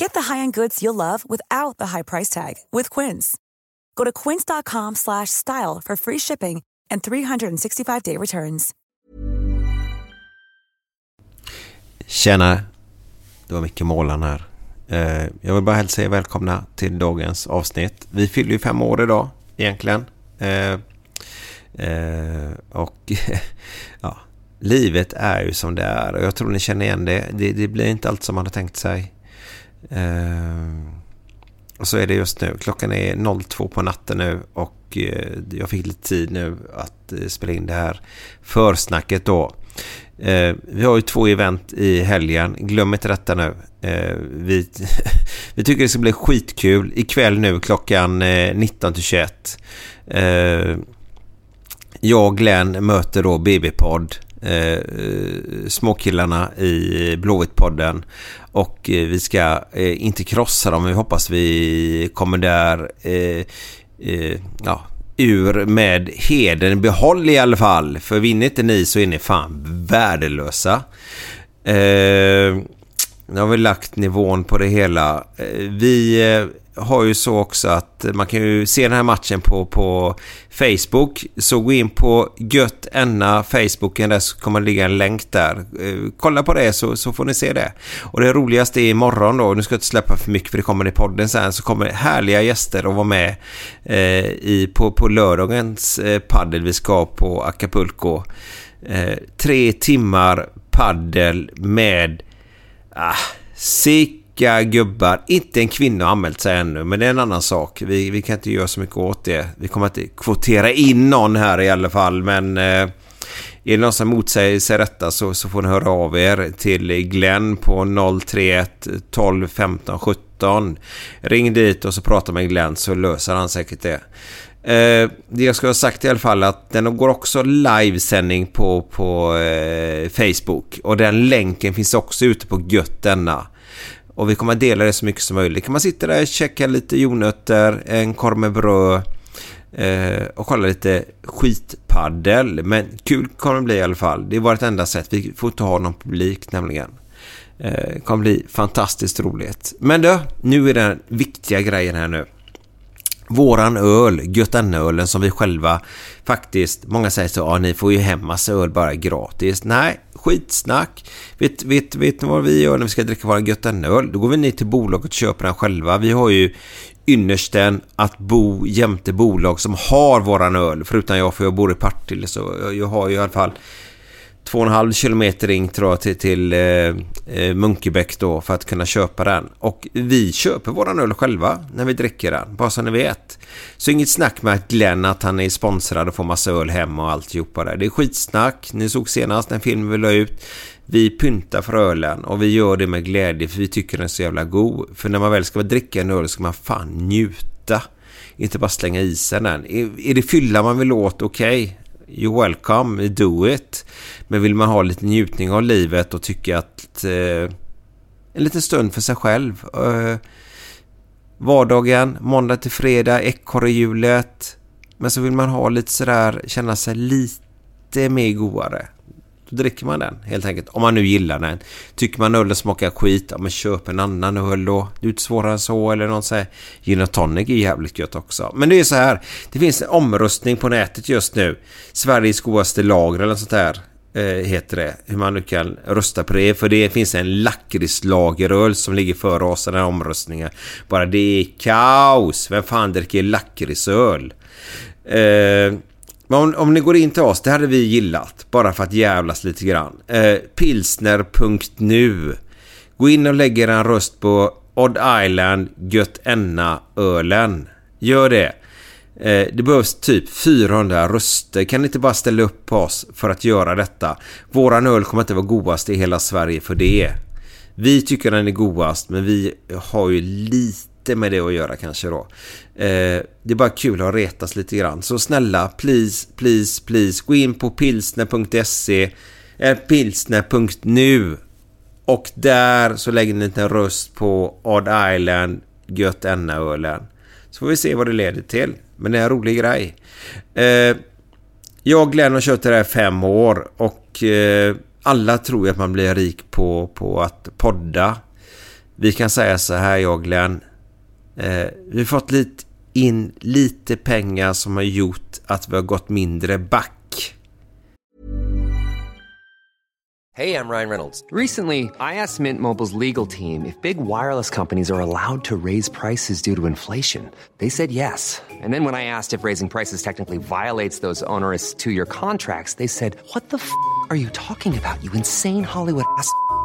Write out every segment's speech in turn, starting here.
Get the high-end goods you'll love without the high price tag with Quince. Go to quince.com/style for free shipping and 365-day returns. Tjena, det var Micke Målan här. Jag vill bara hälsa er välkomna till dagens avsnitt. Vi fyller ju 5 år idag egentligen. Och ja, livet är ju som det är. Och jag tror ni känner igen det. Det blir inte allt som man har tänkt sig. Och så är det just nu. Klockan är 02 på natten nu och jag fick lite tid nu att spela in det här försnacket då. Vi har ju 2 event i helgen. Glöm inte detta nu. Vi tycker det ska bli skitkul. Ikväll nu klockan 19-21. Jag och Glenn möter då BB Podd. Småkillarna i Blåvitpodden, och vi ska inte krossa dem, men vi hoppas vi kommer där ur med heden behåll i alla fall, för vinner inte ni så är ni fan värdelösa. Nu har vi lagt nivån på det hela. Vi har ju så också att man kan ju se den här matchen på Facebook, så gå in på Götenaölen Facebooken, där så kommer det ligga en länk där. Kolla på det så får ni se det. Och det roligaste är imorgon då, nu ska jag inte släppa för mycket för det kommer i podden sen, så kommer härliga gäster att vara med på lördagens paddel. Vi ska på Acapulco, 3 timmar paddel med gubbar. Inte en kvinna har anmält sig ännu, men det är en annan sak. Vi kan inte göra så mycket åt det. Vi kommer inte kvotera in någon här i alla fall, men är det någon som motsäger sig detta så får ni höra av er till Glenn på 031 12 15 17. Ring dit och så pratar med Glenn, så löser han säkert det. Det jag ska ha sagt i alla fall att den går också livesändning på Facebook, och den länken finns också ute på Götenaölen. Och vi kommer dela det så mycket som möjligt. Kan man sitta där och checka lite jordnötter, en korv med bröd och kolla lite skitpaddel. Men kul kommer det bli i alla fall. Det är vårt enda sätt. Vi får inte ha någon publik nämligen. Det kommer bli fantastiskt roligt. Men då, nu är den viktiga grejen här nu. Våran öl, Götenaölen, som vi själva faktiskt, många säger så, ni får ju hem massa öl bara gratis. Nej, skitsnack. Vet ni vad vi gör när vi ska dricka våran Götenaöl? Då går vi ner till bolaget och köper den själva. Vi har ju Ynnersten att bo jämte bolag som har våran öl, förutom jag, för jag bor i Partille, så jag har ju i alla fall 2,5 kilometer in tror jag till Munkebäck då, för att kunna köpa den. Och vi köper våran öl själva när vi dricker den, bara så ni vet. Så inget snack med att Glenn att han är sponsrad och får massa öl hem och alltihopa där. Det är skitsnack. Ni såg senast den filmen vi la ut. Vi pyntar för ölen, och vi gör det med glädje, för vi tycker den är så jävla god. För när man väl ska dricka en öl ska man fan njuta, inte bara slänga isen än. Är det fylla man vill åt, okej. You're welcome, do it. Men vill man ha lite njutning av livet och tycka att en liten stund för sig själv, vardagen, måndag till fredag, ekorrehjulet. Men så vill man ha lite sådär, känna sig lite lite mer godare. Då dricker man den helt enkelt. Om man nu gillar den. Tycker man öl smakar skit, ja men köp en annan öl då. Det är inte svårare så. Eller någon säger gin och tonic är jävligt gött också. Men det är så här. Det finns en omröstning på nätet just nu. Sveriges godaste lager eller sånt där. Heter det, hur man nu kan rösta på det, för det finns en lakritslageröl som ligger före oss i den här omröstningen. Bara det är kaos. Vem fan dricker lakritsöl? Men om ni går in till oss, det hade vi gillat, bara för att jävlas lite grann. Pilsner.nu. Gå in och lägger en röst på Odd Island Götenaölen. Gör det. Det behövs typ 400 röster. Kan ni inte bara ställa upp på oss för att göra detta? Våran öl kommer inte vara godast i hela Sverige för det. Vi tycker den är godast, men vi har ju lite med det att göra kanske då. Det är bara kul att retas lite grann. Så snälla, please, please, please, gå in på pilsner.se eller pilsner.nu och där så lägger ni en röst på Odd Island Götenaölen. Så får vi se vad det leder till. Men det är en rolig grej. Jag och Glenn har kört det här 5 år. Och alla tror att man blir rik på att podda. Vi kan säga så här, jag och Glenn. Vi har fått in lite pengar som har gjort att vi har gått mindre back. Hey, I'm Ryan Reynolds. Recently, I asked Mint Mobile's legal team if big wireless companies are allowed to raise prices due to inflation. They said yes. And then when I asked if raising prices technically violates those onerous 2-year contracts, they said, what the f*** are you talking about, you insane Hollywood ass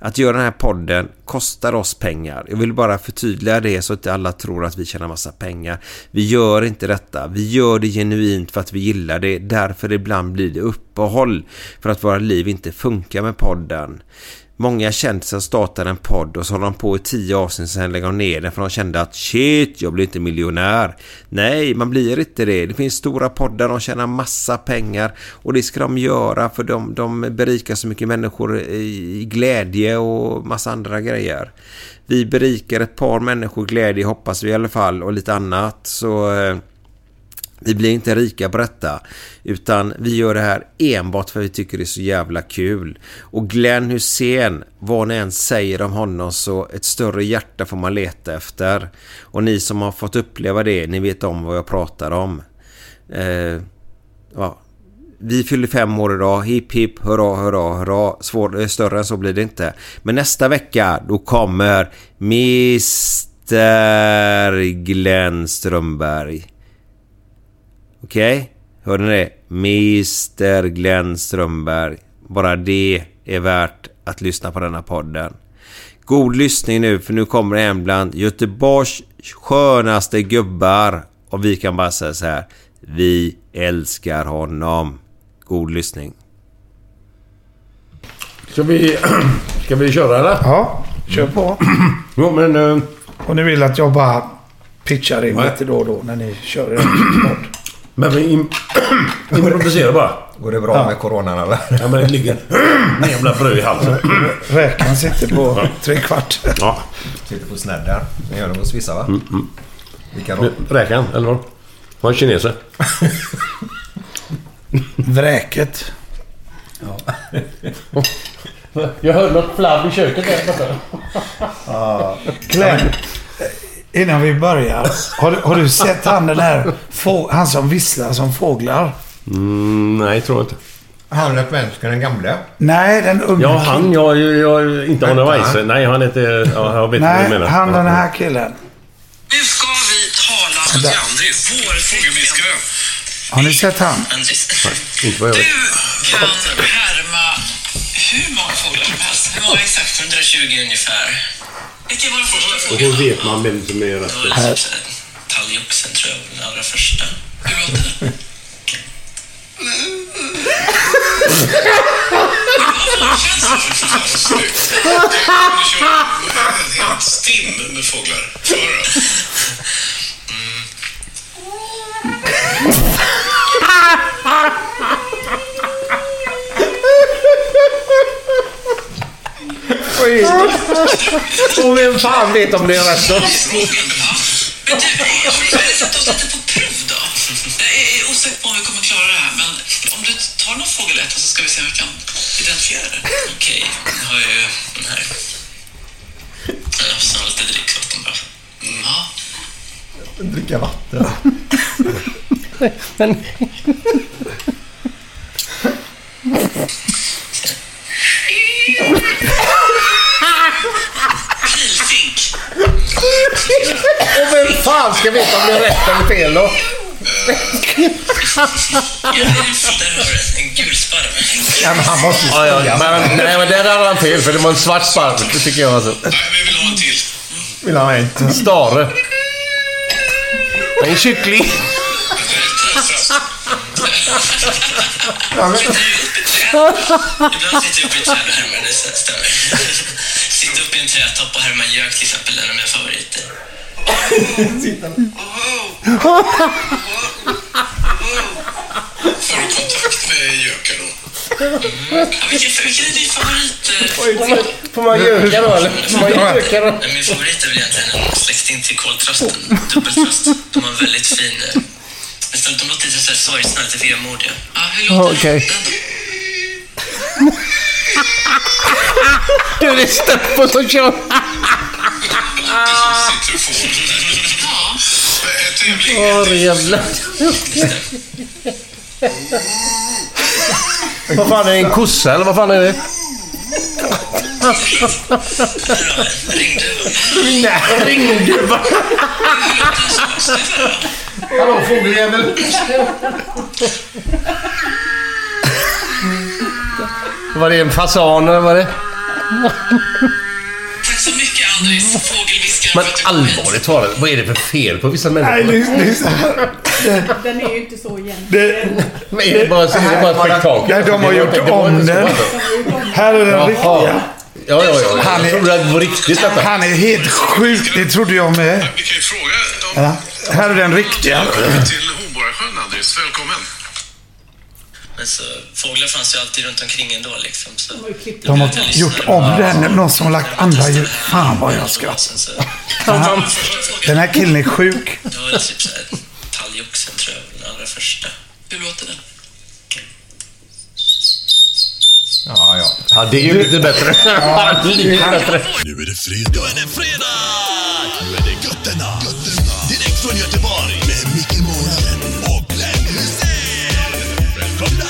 Att göra den här podden kostar oss pengar. Jag vill bara förtydliga det så att alla tror att vi tjänar massa pengar. Vi gör inte detta. Vi gör det genuint för att vi gillar det. Därför ibland blir det uppehåll för att våra liv inte funkar med podden. Många kändisar startade en podd och så håller de på i 10 avsnitt sen lägger de ner den för de kände att shit, jag blir inte miljonär. Nej, man blir inte det. Det finns stora poddar, de tjänar massa pengar och det ska de göra för de berikar så mycket människor i glädje och massa andra grejer. Vi berikar ett par människor glädje hoppas vi i alla fall och lite annat så... Vi blir inte rika på detta utan vi gör det här enbart för vi tycker det är så jävla kul. Och Glenn Hussein, vad ni än säger om honom så ett större hjärta får man leta efter. Och ni som har fått uppleva det, ni vet om vad jag pratar om. Ja. Vi fyller 5 år idag, hip hip, hurra, hurra, hurra. Större än så blir det inte. Men nästa vecka, då kommer Mr. Glenn Strömberg. Okej, hörde ni det? Mr. Glenn Strömberg. Bara det är värt att lyssna på denna podden. God lyssning nu, för nu kommer det en bland Göteborgs skönaste gubbar. Och vi kan bara säga så här, vi älskar honom. God lyssning. Ska vi köra eller? Ja, kör på. Jo, men... Och ni vill att jag bara pitchar in lite då när ni kör en podd. Men vi improviserar bara. Går det bra med coronan eller? Ja, men det ligger en jävla frö i halsen. Räkan sitter på 3/4. Ja. Sitter på snäddar. Det gör de hos vissa va? Vilka då? Räkan, eller vad? Var kineser. Vräket. Ja. Jag hörde något flabb i köket där. Ja. Glenn, innan vi börjar, har du sett han den här han som visslar som fåglar? Nej, tror jag inte. Han är svensken, den gamla. Nej, den unga. Ja, han, jag inte han Weiser. Nej, han heter, ja, jag vet inte vad jag menar. Han den här killen. Nu ska vi tala med Anders, vår fågelviskare. Har ni sett han? Nej, inte vad jag vet. Du kan härma hur många fåglar som helst. Hur många exakt? 120 ungefär. Vilken var den första fågeln? Och då vet man vem som är rätt. Det var talgoxen, tror jag, den allra första. Hur var det? Jag stim med fåglar. Och vem fan vet om det är rätt då? Men du, jag har satt oss lite på prov då. Jag är osäker på om vi kommer klara det här, men om du tar någon fågel ett så ska vi se om vi kan identifiera det. Okej, nu har jag ju den här. Jag får snart lite dricksvatten bara. Ja. Dricka vatten. Men... Pilfink. Och vem fan ska veta om det är rätt eller fel då? En gul sparv. Ja, men han måste nej, men det där han fel, för det var en svart sparv. Det tycker jag alltså. Nej, vi vill ha en till. Vill ha en till. Stare. En kyckling. Ibland sitter jag uppe i ett träd och härmar det. Sitter uppe i en trädtopp och härmar gök till exempel, är de mina favoriter. Får du kontakt med gökar då? Vilken är din favorit? Får man göka då eller? Min favorit är väl egentligen en släkting till koltrasten. Dubbeltrast. De har en väldigt fin... Istället de låter lite såhär sorgsna, lite vemodiga. Ja, hur låter den då? Du är stöpp på som kör. Sitter och får den. Ja. Åh, jävlar. Vad fan är det? En kossa eller vad fan är det? Ringduva. Hallå, fågeljävel. Var det en fasan eller var det? Tack så mycket, Anders. Fågelviskaren. Men allvarligt talat, vad är det för fel på vissa människor? Nej, den är ju inte så jämnt. Det är bara ett spektakel. Nej, de har gjort om den. Här är den riktiga. Ja. Han är riktigt. Han är helt sjuk. Det trodde jag med. Vi kan ju fråga dem. Ja. Här är den riktiga. Välkommen till Hornborgasjön, Anders. Välkommen. Men så fåglar fanns ju alltid runt omkring ändå liksom. Så de har gjort om den. Någon som har lagt andra djur. Fan vad jag ska. Den här killen är sjuk. Det var typ så här talgoxen, tror jag, den allra första. Hur låter den? Ja, det är ju lite bättre. Ja, det är lite bättre. Nu är det fredag. Nu är det fredag. Nu är det Götenaölen. Direkt från Göteborg med Micke Målan och Glenn Strömberg. Välkomna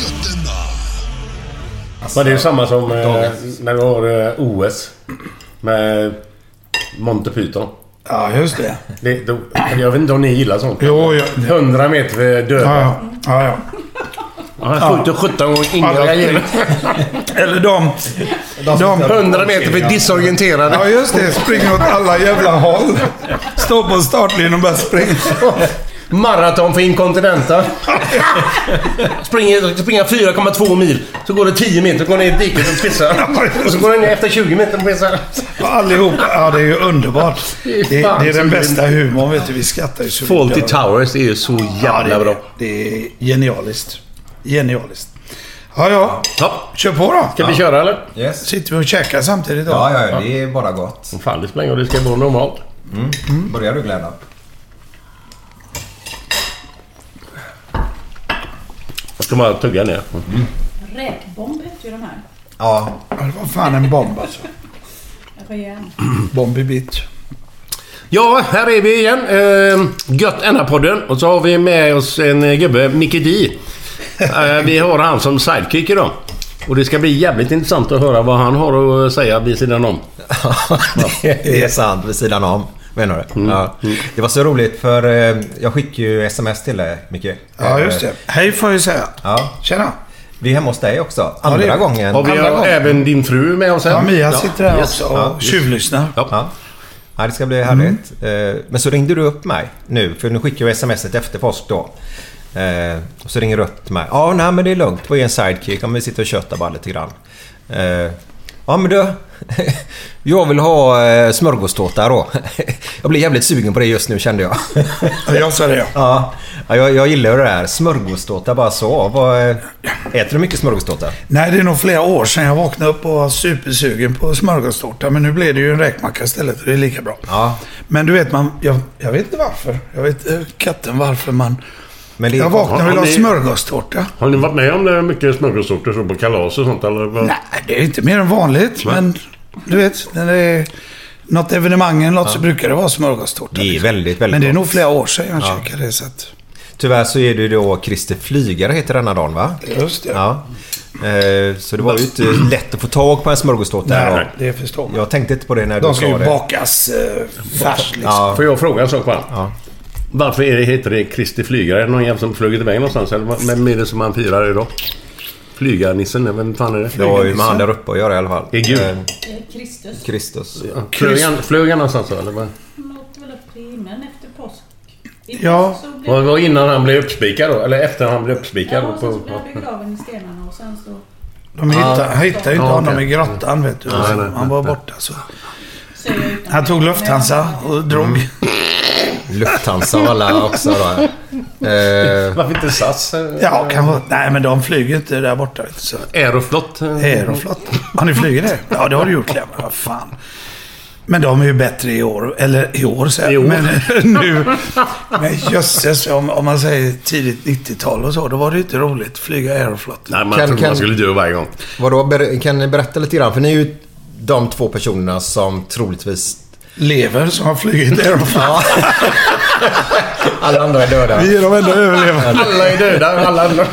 Götenaölen. Men det är ju samma som när vi har OS med Monty Python. Ja, just det. Jag vet inte om ni gillar sånt. Jo, 100 meter döda. Ja. Han skjuter 17 gånger inga. Eller de 100 meter för disorienterade. Ja, just det. Springer åt alla jävla håll. Står på startlinjen och bara springer. Maraton för inkontinenta. Springer 4,2 mil. Så går det 10 meter. Går ner i diket och pissar. Och så går det ner efter 20 meter och pissar. Allihop. Ja, det är ju underbart. Det är den bästa humorn. Vet du, vi skrattar ju så. Fawlty Towers är ju så jävla bra. Det är genialiskt. Genialiskt. Ja. Kör på då. Ska vi köra eller? Yes. Sitter vi och käkar samtidigt då? Ja, det är bara gott. Fan, det spelar ingen roll, det ska vara normalt. Börjar du glädja? Ska man tugga ner. Mm. Räkbomb heter ju de här. Ja, det var fan en bomb alltså. Bombibit. Ja, här är vi igen. Gött ena podden. Och så har vi med oss en gubbe, Mikkey Dee. Vi har han som sidekick idag. Och det ska bli jävligt intressant att höra vad han har att säga vid sidan om. Det är sant, vid sidan om. Menar du? Mm. Ja. Det var så roligt för jag skickade ju sms till dig, Micke. Ja, just det. Hej får jag säga. Ja. Tjena. Vi är hemma hos dig också. Andra gången. Och vi har även din fru med oss här. Ja, Mia sitter här också och tjuvlyssnar. Ja. Ja, det ska bli härligt. Men så ringde du upp mig nu, för nu skickar jag smset efter påsk då. Och så ringer du upp till mig. Ja, nej men det är lugnt. Vad är en sidekick? Om vi sitter och köttar bara lite grann. Ja, men du... Jag vill ha smörgåstårta då. Jag blir jävligt sugen på det just nu, kände jag. Jag sa det, ja. Ja, jag gillar det här. Smörgåstårta, bara så. Äter du mycket smörgåstårta? Nej, det är nog flera år sedan jag vaknade upp och var supersugen på smörgåstårta. Men nu blev det ju en räkmacka istället, det är lika bra. Ja. Men du vet, jag vet inte varför. Jag vet katten varför man... Men jag vaknar väl av smörgåstårta. Har ni varit med om det är mycket smörgåstårta så på kalas och sånt? Eller? Nej, det är inte mer än vanligt. Nej. Men du vet, när det är något evenemang eller något så brukar det vara smörgåstårta. Det är väldigt, väldigt. Men det är nog flera år sedan jag käkade det. Så att... Tyvärr så är det då Christer Flygare heter denna dagen, va? Just det. Ja. Så det var ju inte lätt att få tag på en smörgåstårta. Nej, det förstår man. Jag tänkte inte på det när de du sa det. De ska ju bakas färs liksom. Ja. Får jag fråga en sak, va? Ja. Varför heter det Christer Flygare? Är det någon jävla som flög iväg någonstans? Eller vem är det som han firar idag? Flygarnissen, vem fan är det? Det var ju man där uppe och gör det i alla fall. Det är Gud. Kristus. Ja. Flög han någonstans eller vad? Han åkte väl upp till himlen efter påsk. Ja. Var det innan han blev uppspikad då? Eller efter han blev uppspikad? Ja, så blev han begraven i stenarna och sen så... De hittade ju inte honom i grottan, vet du. Nej, han var borta så... Han tog Lufthansa och drog... Lufthansa och alla också då. Varför inte SAS? Ja, kan vara. Nej, men de flyger inte där borta. Så. Aeroflot. Har ni flyger det? Ja, det har du gjort. Vad fan. Men de är ju bättre i år. Eller i år så. Men nu. Men jösses, om man säger tidigt 90-tal och så, då var det inte roligt att flyga Aeroflot. Nej, man trodde man skulle dö varje gång. Vadå, kan ni berätta lite grann? För ni är ju de två personerna som troligtvis lever som har flugit där. Alla andra är döda. Vi är de enda överlevande. Alla är döda, alla andra.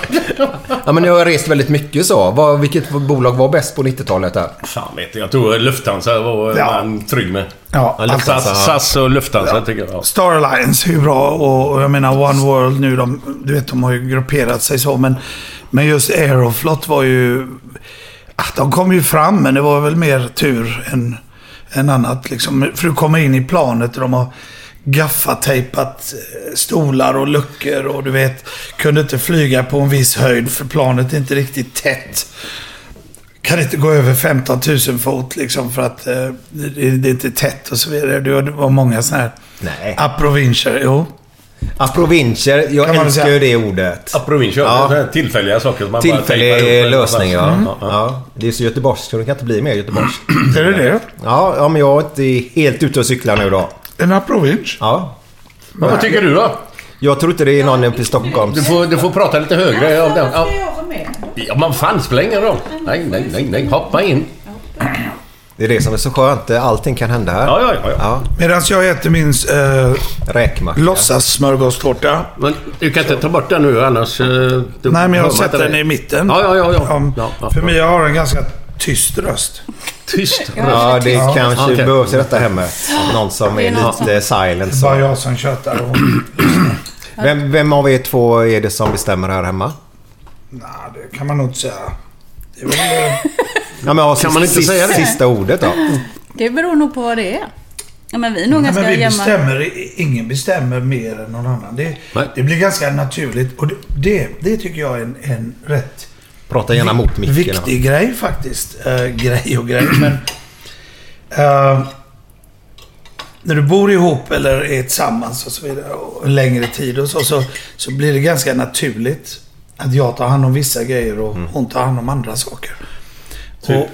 Ja, men jag har rest väldigt mycket så. Vilket bolag var bäst på 90-talet där? Fan vet jag tror Lufthansa var man trygg med. Ja, alltså, SAS och Lufthansa tycker jag. Star Alliance hur bra och jag menar One World nu du vet de har ju grupperat sig så men just Aeroflot var ju de kom ju fram men det var väl mer tur än en annat liksom, för du kommer in i planet och de har gaffatejpat stolar och luckor och du vet, kunde inte flyga på en viss höjd för planet är inte riktigt tätt, kan inte gå över 15 000 fot liksom för att det är inte tätt och så vidare, det var många såna här approvincher, approvincher, jag älskar ju det ordet. Approvincher, tillfälliga saker som man tillfälliga lösningar. Det är så göteborgskt, det kan inte bli mer göteborgskt. Är det det? Ja, men jag är inte helt ute och cyklar nu då. En approvinch? Ja. Men vad tycker du då? Jag tror inte det är någon i Stockholm. Du får prata lite högre. Ja, man fanns länge då. Nej, hoppa in. Det är det som är så skönt. Allting kan hända här. Ja. Medan jag äter min låtsas smörgåstårta. Men du kan inte ta bort den nu annars. Nej, men jag sätter den i mitten. Ja. För mig har en ganska tyst röst. Tyst? Ja, det kanske behövs detta hemma. Någon som är lite silent. Det var jag som tjötar. Vem av er två är det som bestämmer här hemma? Nej, det kan man nog inte säga. Det var... Ja, men kan man inte säga det? Sista ordet då? Det beror nog på vad det är. Ja, men vi är nog ganska bestämmer, ingen bestämmer mer än någon annan. Det blir ganska naturligt. Och det tycker jag är en rätt prata gärna mot Micke, viktig grej faktiskt. Grej. Men, när du bor ihop eller är tillsammans och så vidare och längre tid och så blir det ganska naturligt att jag tar hand om vissa grejer och hon tar hand om andra saker. Typ.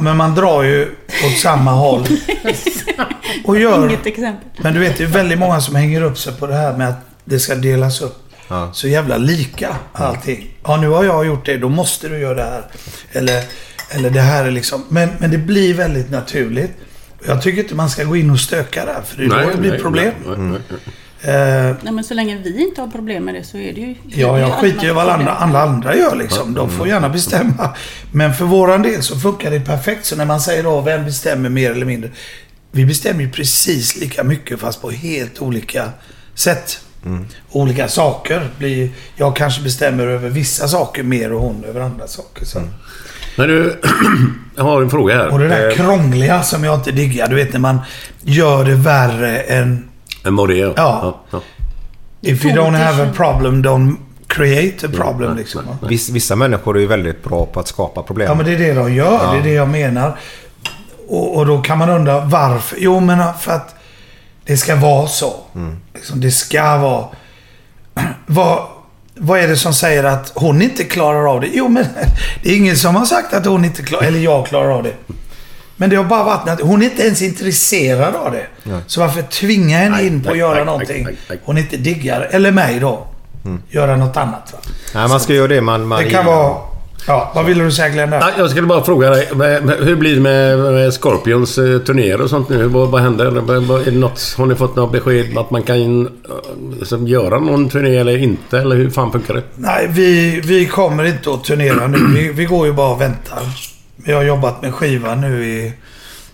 Men man drar ju åt samma håll och gör. Inget exempel. Men du vet, det är väldigt många som hänger upp sig på det här med att det ska delas upp. Ja. Så jävla lika allting. Ja, nu har jag gjort det, då måste du göra det här. Eller det här är liksom... Men det blir väldigt naturligt. Jag tycker inte man ska gå in och stöka där, för det blir problem. Nej, men så länge vi inte har problem med det så är det ju... Ja, jag skiter ju vad alla andra gör liksom. De får gärna bestämma. Men för våran del så funkar det perfekt. Så när man säger då, vem bestämmer mer eller mindre? Vi bestämmer ju precis lika mycket, fast på helt olika sätt. Mm. Olika saker blir... Jag kanske bestämmer över vissa saker mer och hon över andra saker. Så... Mm. Men du, jag har en fråga här. Och det där krångliga som jag inte diggar. Du vet när man gör det värre än... En morgon. Ja. If you don't have a problem, don't create a problem. Liksom. Vissa människor är ju väldigt bra på att skapa problem. Ja, men det är det de gör. Ja. Det är det jag menar. Och då kan man undra varför. Jo, men för att det ska vara så. Mm. Liksom, det ska vara... Vad är det som säger att hon inte klarar av det? Jo, men det är ingen som har sagt att hon inte klarar... Eller jag klarar av det. Men det har bara varit att hon är inte ens intresserad av det. Ja. Så varför tvinga henne in på att göra någonting? Hon inte diggar, eller mig då, göra något annat. Va? Nej, man ska göra det man det kan vara... Ja, vad vill du säga, Glenn? Jag skulle bara fråga dig, hur blir det med Scorpions turnéer och sånt nu? Vad händer? Är det något, har ni fått något besked att man kan göra någon turné eller inte? Eller hur fan funkar det? Nej, vi kommer inte att turnera nu. Vi går ju bara och väntar. Vi har jobbat med skivan nu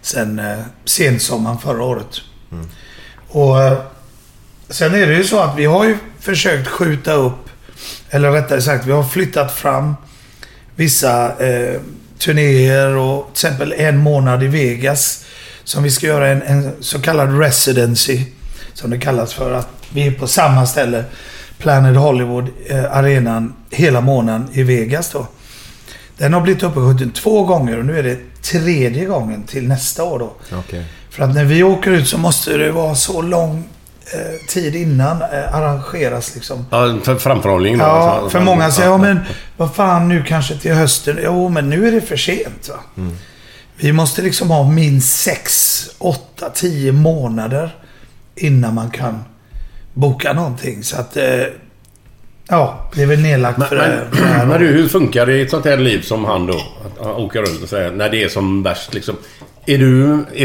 sen sensommaren förra året. Mm. Och sen är det ju så att vi har ju försökt skjuta upp, eller rättare sagt, vi har flyttat fram vissa turnéer, och till exempel en månad i Vegas som vi ska göra en så kallad residency, som det kallas, för att vi är på samma ställe, Planet Hollywood arenan, hela månaden i Vegas då. Den har blivit uppskjuten 2 gånger och nu är det 3:e gången till nästa år då. Okay. För att när vi åker ut så måste det vara så lång tid innan arrangeras liksom. Ja, för framförhållningen. Ja, för många säger, ja men vad fan, nu kanske till hösten. Jo, men nu är det för sent, va. Mm. Vi måste liksom ha minst 6, 8, 10 månader innan man kan boka någonting. Så att ja, det är väl nedlagt för det här. Men hur funkar det i ett sånt här liv som han då? Att åka runt och säga när det är som värst liksom. Är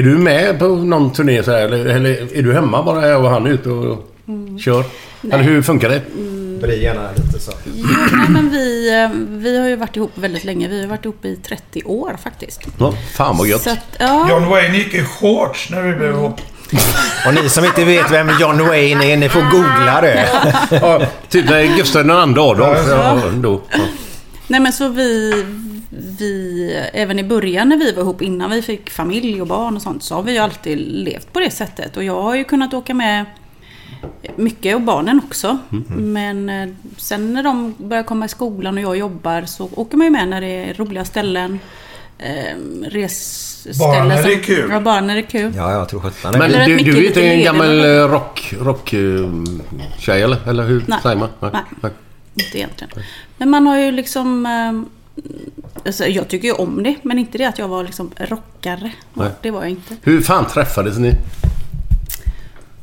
du med på någon turné så här, eller är du hemma bara och han är ute och kör? Nej. Eller hur funkar det? Brian är lite så. Jo, nej, men vi har ju varit ihop väldigt länge. Vi har varit ihop i 30 år faktiskt. Ja, fan vad gött. Så att, ja. John Wayne gick i shorts när vi blev ihop. Och ni som inte vet vem John Wayne är, ni får googla det. Ja, typ Gustav II Adolf. Ja. Nej, men så vi även i början när vi var ihop, innan vi fick familj och barn och sånt, så har vi ju alltid levt på det sättet. Och jag har ju kunnat åka med mycket, och barnen också. Men sen när de börjar komma i skolan och jag jobbar, så åker man ju med när det är roliga ställen. Barnen är kul. Ja, barnen är kul. Ja, jag tror sjutton. Men du är inte en gammal rock-tjej, eller hur säger man? Nej, inte egentligen. Men man har ju liksom... Alltså, jag tycker ju om det, men inte det att jag var liksom rockare. Nej. Det var jag inte. Hur fan träffades ni?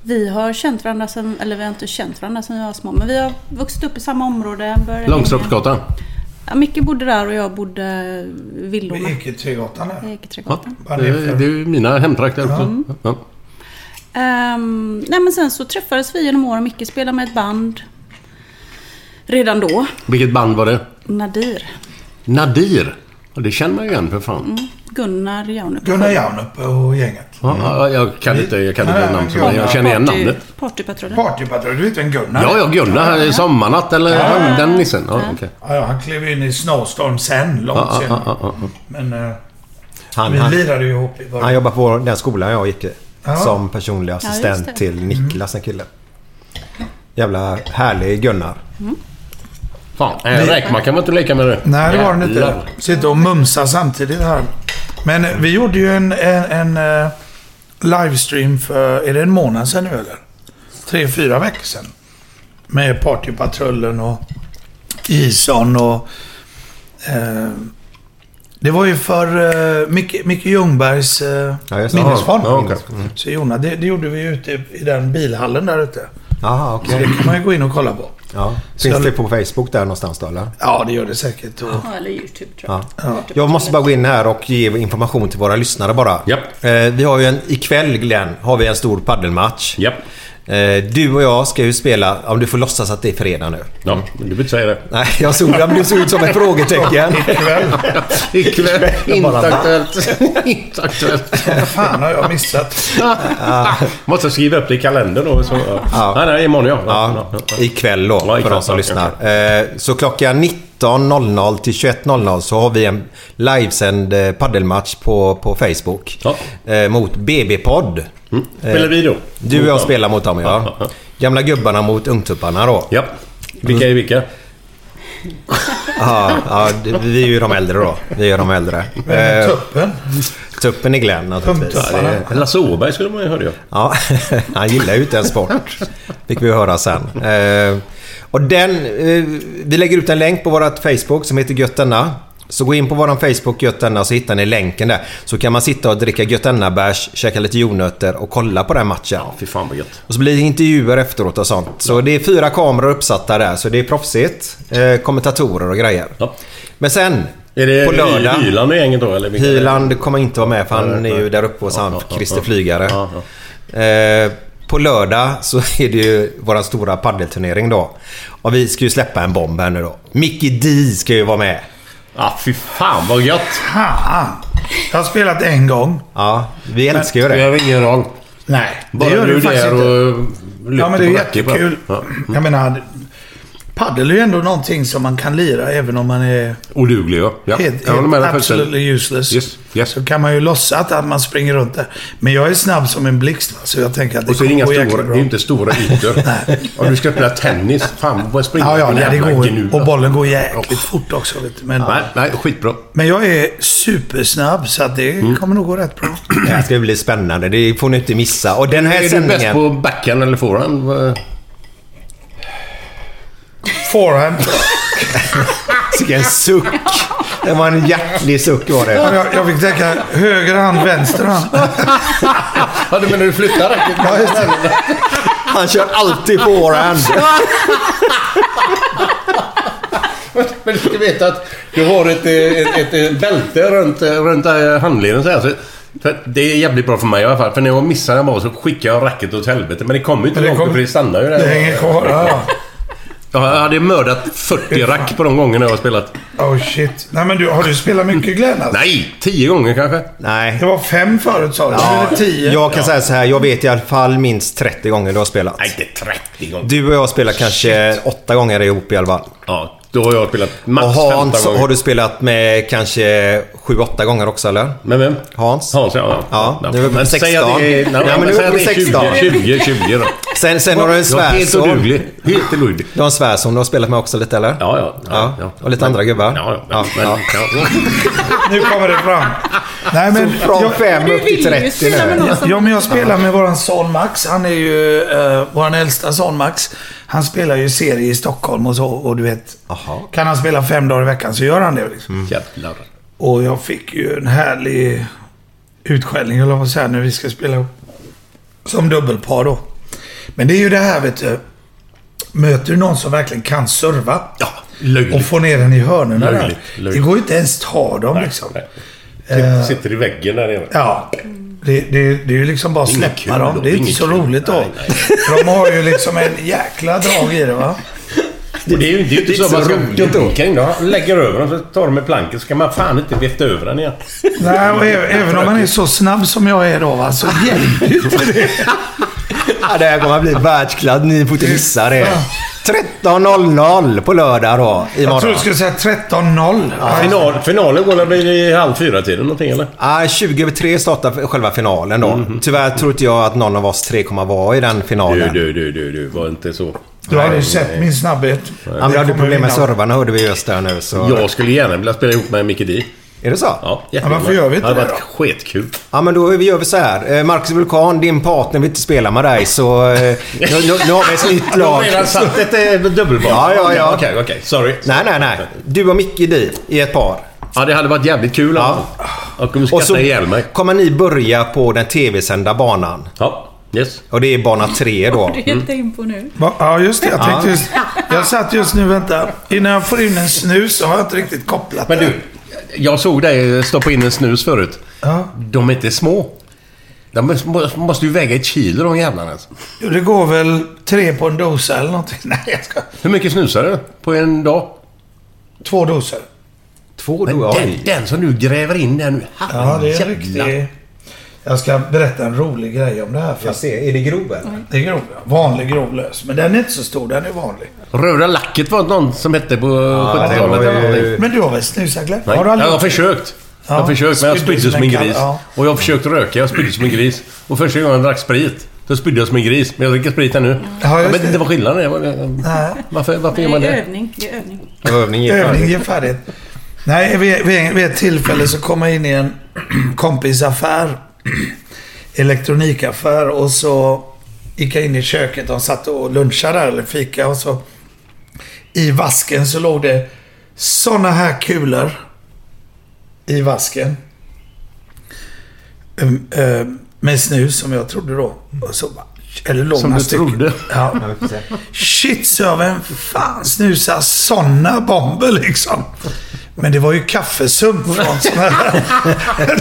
Vi har känt varandra sen, eller vi har inte känt varandra sen jag var små, men vi har vuxit upp i samma område. Långstrupsgatan? Ja, Micke bodde där och jag bodde villorna. Tre gatan här. Tre gatan. Ja, det är mina hemtrakter också. Mm. Ja. Nej, men sen så träffades vi genom åren. Micke spelade med ett band redan då. Vilket band var det? Nadir? Ja, det känner man ju igen för fan. Gunnar Jaunup och gänget. Ja, jag kan inte namn som jag känner igen namnet. Partypatrullen. Du vet vem Gunnar? Ja, Gunnar i Sommarnatt eller den nissen. Ja, okay. Han klev in i Snowstorm sen, långt senare. Men han lirade ju ihop. Han jobbar på den skolan jag gick i som personlig assistent till Niklas, en kille. Jävla härlig Gunnar. Mm. Fan, räkmacka kan man inte leka med det. Nej, det var den inte. Sitta och mumsa samtidigt här. Men vi gjorde ju en livestream för, är det en månad sedan nu eller? 3-4 veckor sedan. Med Partypatrullen och Ison och det var ju för Micke Ljungbergs minnesfond. Ja, okay. Så Jona, det gjorde vi ute i den bilhallen där ute. Aha, okay. Så det kan man ju gå in och kolla på. Ja. Finns det på Facebook där någonstans då, eller? Ja, det gör det säkert. Och... ja, eller YouTube tror jag. Ja. Ja. Jag måste bara gå in här och ge information till våra lyssnare bara. Yep. Vi har ju ikväll, Glenn, har vi en stor paddelmatch. Yep. Du och jag ska ju spela, om du får låtsas att det är fredag nu. Ja, du vill säga det. Nej, jag såg ut som ett frågetecken. Ikväll. Inte aktuellt. Fan, har jag missat. Måste skriva upp det i kalendern då. Så, nej, imorgon ja. Ikväll då, för de som lyssnar. Så klockan 19.00 till 21.00 så har vi en livesänd paddelmatch på Facebook. Ja. Mot BB Podd. Mm. Spelar vi då? Du och jag spelar mot dem, ja. Gamla gubbarna mot ungtupparna då. Ja, vilka är vilka? Vi är ju de äldre då. Vi är de äldre. Tuppen i Glenn naturligtvis. Lasse Åberg skulle man ju höra. Ja, han gillar ju inte en sport. Fick vi höra sen. Och vi lägger ut en länk på vårt Facebook som heter Götterna. Så gå in på våran Facebook Götterna så hittar ni länken där. Så kan man sitta och dricka Göternabärs, käka lite jordnötter och kolla på den matchen. Ja, fy fan vad gött. Och så blir det intervjuer efteråt och sånt. Så det är 4 kameror uppsatta där. Så det är proffsigt, kommentatorer och grejer. Ja. Men sen, är det på lördag... Hyland är ingen då? Eller Hyland kommer inte vara med för han är ju där uppe hos han, Christer Flygare. På lördag så är det ju våran stora paddelturnering då. Och vi ska ju släppa en bomb här nu då. Mikkey Dee ska ju vara med. Fy fan vad gött. Jag har spelat en gång. Ja, vi älskar ju det. Jag har ingen roll. Nej, det bara gör du faktiskt inte. Ja, men det är jättekul. Ja. Mm. Jag menar, paddel är ju ändå någonting som man kan lira även om man är oduglig. Ja. Helt absolutely useless. Yes. Så kan man ju låtsas att man springer runt där. Men jag är snabb som en blixt. Så jag tänker att det kommer gå jäkla bra. Det är inte stora ytor. Och du ska spela tennis. Fan, vad springer det går. Och bollen går jäkligt fort också. Vet du. Men, nej, skitbra. Men jag är supersnabb så att det kommer nog gå rätt bra. Det här ska bli spännande. Det får ni inte missa. Och den här är sändningen... du bäst på backhand eller forehand? Forehand. Vilken suck. Det var en hjärtlig suck var det. Jag fick tänka höger hand, vänster hand. Ja, men du flyttar racket. Han kör alltid forehand. Men du ska veta att du har ett bälte runt handleden så här. Så det är jävligt bra för mig i alla fall. För när jag missar den bara så skickar jag racket åt helvete. Men det kommer ju inte långt för det stannar ju där. Det hänger kvar, jag hade mördat 40 rack på de gångerna jag har spelat. Oh shit. Nej, men har du spelat mycket Glenn? Alltså? Nej, 10 gånger kanske. Nej. Det var 5 förut sa du. Ja, 10. Jag kan säga så här, jag vet i alla fall minst 30 gånger du har spelat. Nej, inte 30 gånger. Du och jag spelar kanske 8 gånger ihop i alla fall. Ja, då har jag spelat max 15 gånger. Har du spelat med kanske 7-8 gånger också eller? Men vem? Hans ja. Det var men 16. Men nu är det 16. 20 då. Sen har du en svärson. Helt oduglig. Du har en svärson du har spelat med också lite, eller? Ja. Och lite andra gubbar. Ja. Nu kommer det fram. Nej, men från 5 upp till 30 nu. Ja, men jag spelar med våran son Max. Han är ju våran äldsta son Max. Han spelar ju serie i Stockholm och så. Och du vet, kan han spela 5 dagar i veckan så gör han det liksom. Jävlar. Och jag fick ju en härlig utskällning eller vad säger när vi ska spela som dubbelpar då. Men det är ju det här, vet du. Möter du någon som verkligen kan serva och få ner den i hörnorna där. Det går ju inte ens ta dem liksom. Nej. Sitter i väggen där nere. Ja. Det är ju liksom bara släppa dem. Det är inte så roligt då. Nej. De har ju liksom en jäkla drag i det, va? Och det är ju inte så man ska då. Lägger över dem så tar de med planken så kan man fan inte veta över den igen. Nej, och även om man är så snabb som jag är då, va, så hjälper inte det. Det här kommer att bli världskladd. Ni får inte missa det. 13.00 på lördag då. Jag tror du skulle säga 13.00. Ja. Finalen går väl i 15:30 någonting eller? 20:03 startar själva finalen då. Tyvärr tror inte jag att någon av oss 3 kommer vara i den finalen. Du var inte så. Du har ju sett min snabbhet. Jag hade problem med servarna hörde vi just där nu. Så. Jag skulle gärna vilja spela ihop med Mikkey Dee. Är det så? Ja, varför gör vi inte det? Det har varit skitkul. Ja, men då gör vi så här. Marcus Vulkan, din partner vill inte spela med dig, så nu har vi ett nytt lag. Jag menar satt ett dubbelbord. Ja. Okej. Sorry. Nej. Du och Mikkey Dee i ett par. Ja, det hade varit jävligt kul. Ja. Och så kommer ni börja på den tv-sända banan. Ja. Yes. Och det är bana 3 då. Du är inte in på nu. Ja, just det. Jag tänkte just, jag satt just nu, vänta. Innan jag får in en snus har jag inte riktigt kopplat. Men du, jag såg dig stoppa in en snus förut. Ja. De är inte små. De måste ju väga 1 kilo, de jävlarna. Jo, det går väl 3 på en dosa eller någonting. Nej, jag ska... Hur mycket snusar du på en dag? 2 doser. 2 doser? Den som du gräver in där nu. Ja, det är riktigt. Jag ska berätta en rolig grej om det här. Jag ser, är det grov eller? Mm. Det är grov, ja. Vanlig grovlös. Men den är inte så stor, den är vanlig. Röda lacket var någon som hette på 70-talet. Men du har väl snusat, Glenn? Nej, jag har försökt. Ja, jag har försökt, men jag spydde som en gris. Ja. Och jag har försökt röka, jag spydde som en gris. Och första gången jag drack sprit, då spydde jag som en gris. Men jag dricker sprit här nu. Ja, jag vet inte vad skillnaden är. Varför gör man det? Övning är färdigt. Nej, vid ett tillfälle så kom jag in i en kompisaffär, elektronikaffär, och så gick jag in i köket och satt och lunchade där, eller fika, och så i vasken så låg det såna här kulor i vasken med snus som jag trodde då, och så, eller långa stycken. Ja. Shit, så vem fan snusar såna bomber liksom. Men det var ju kaffesump från sån här.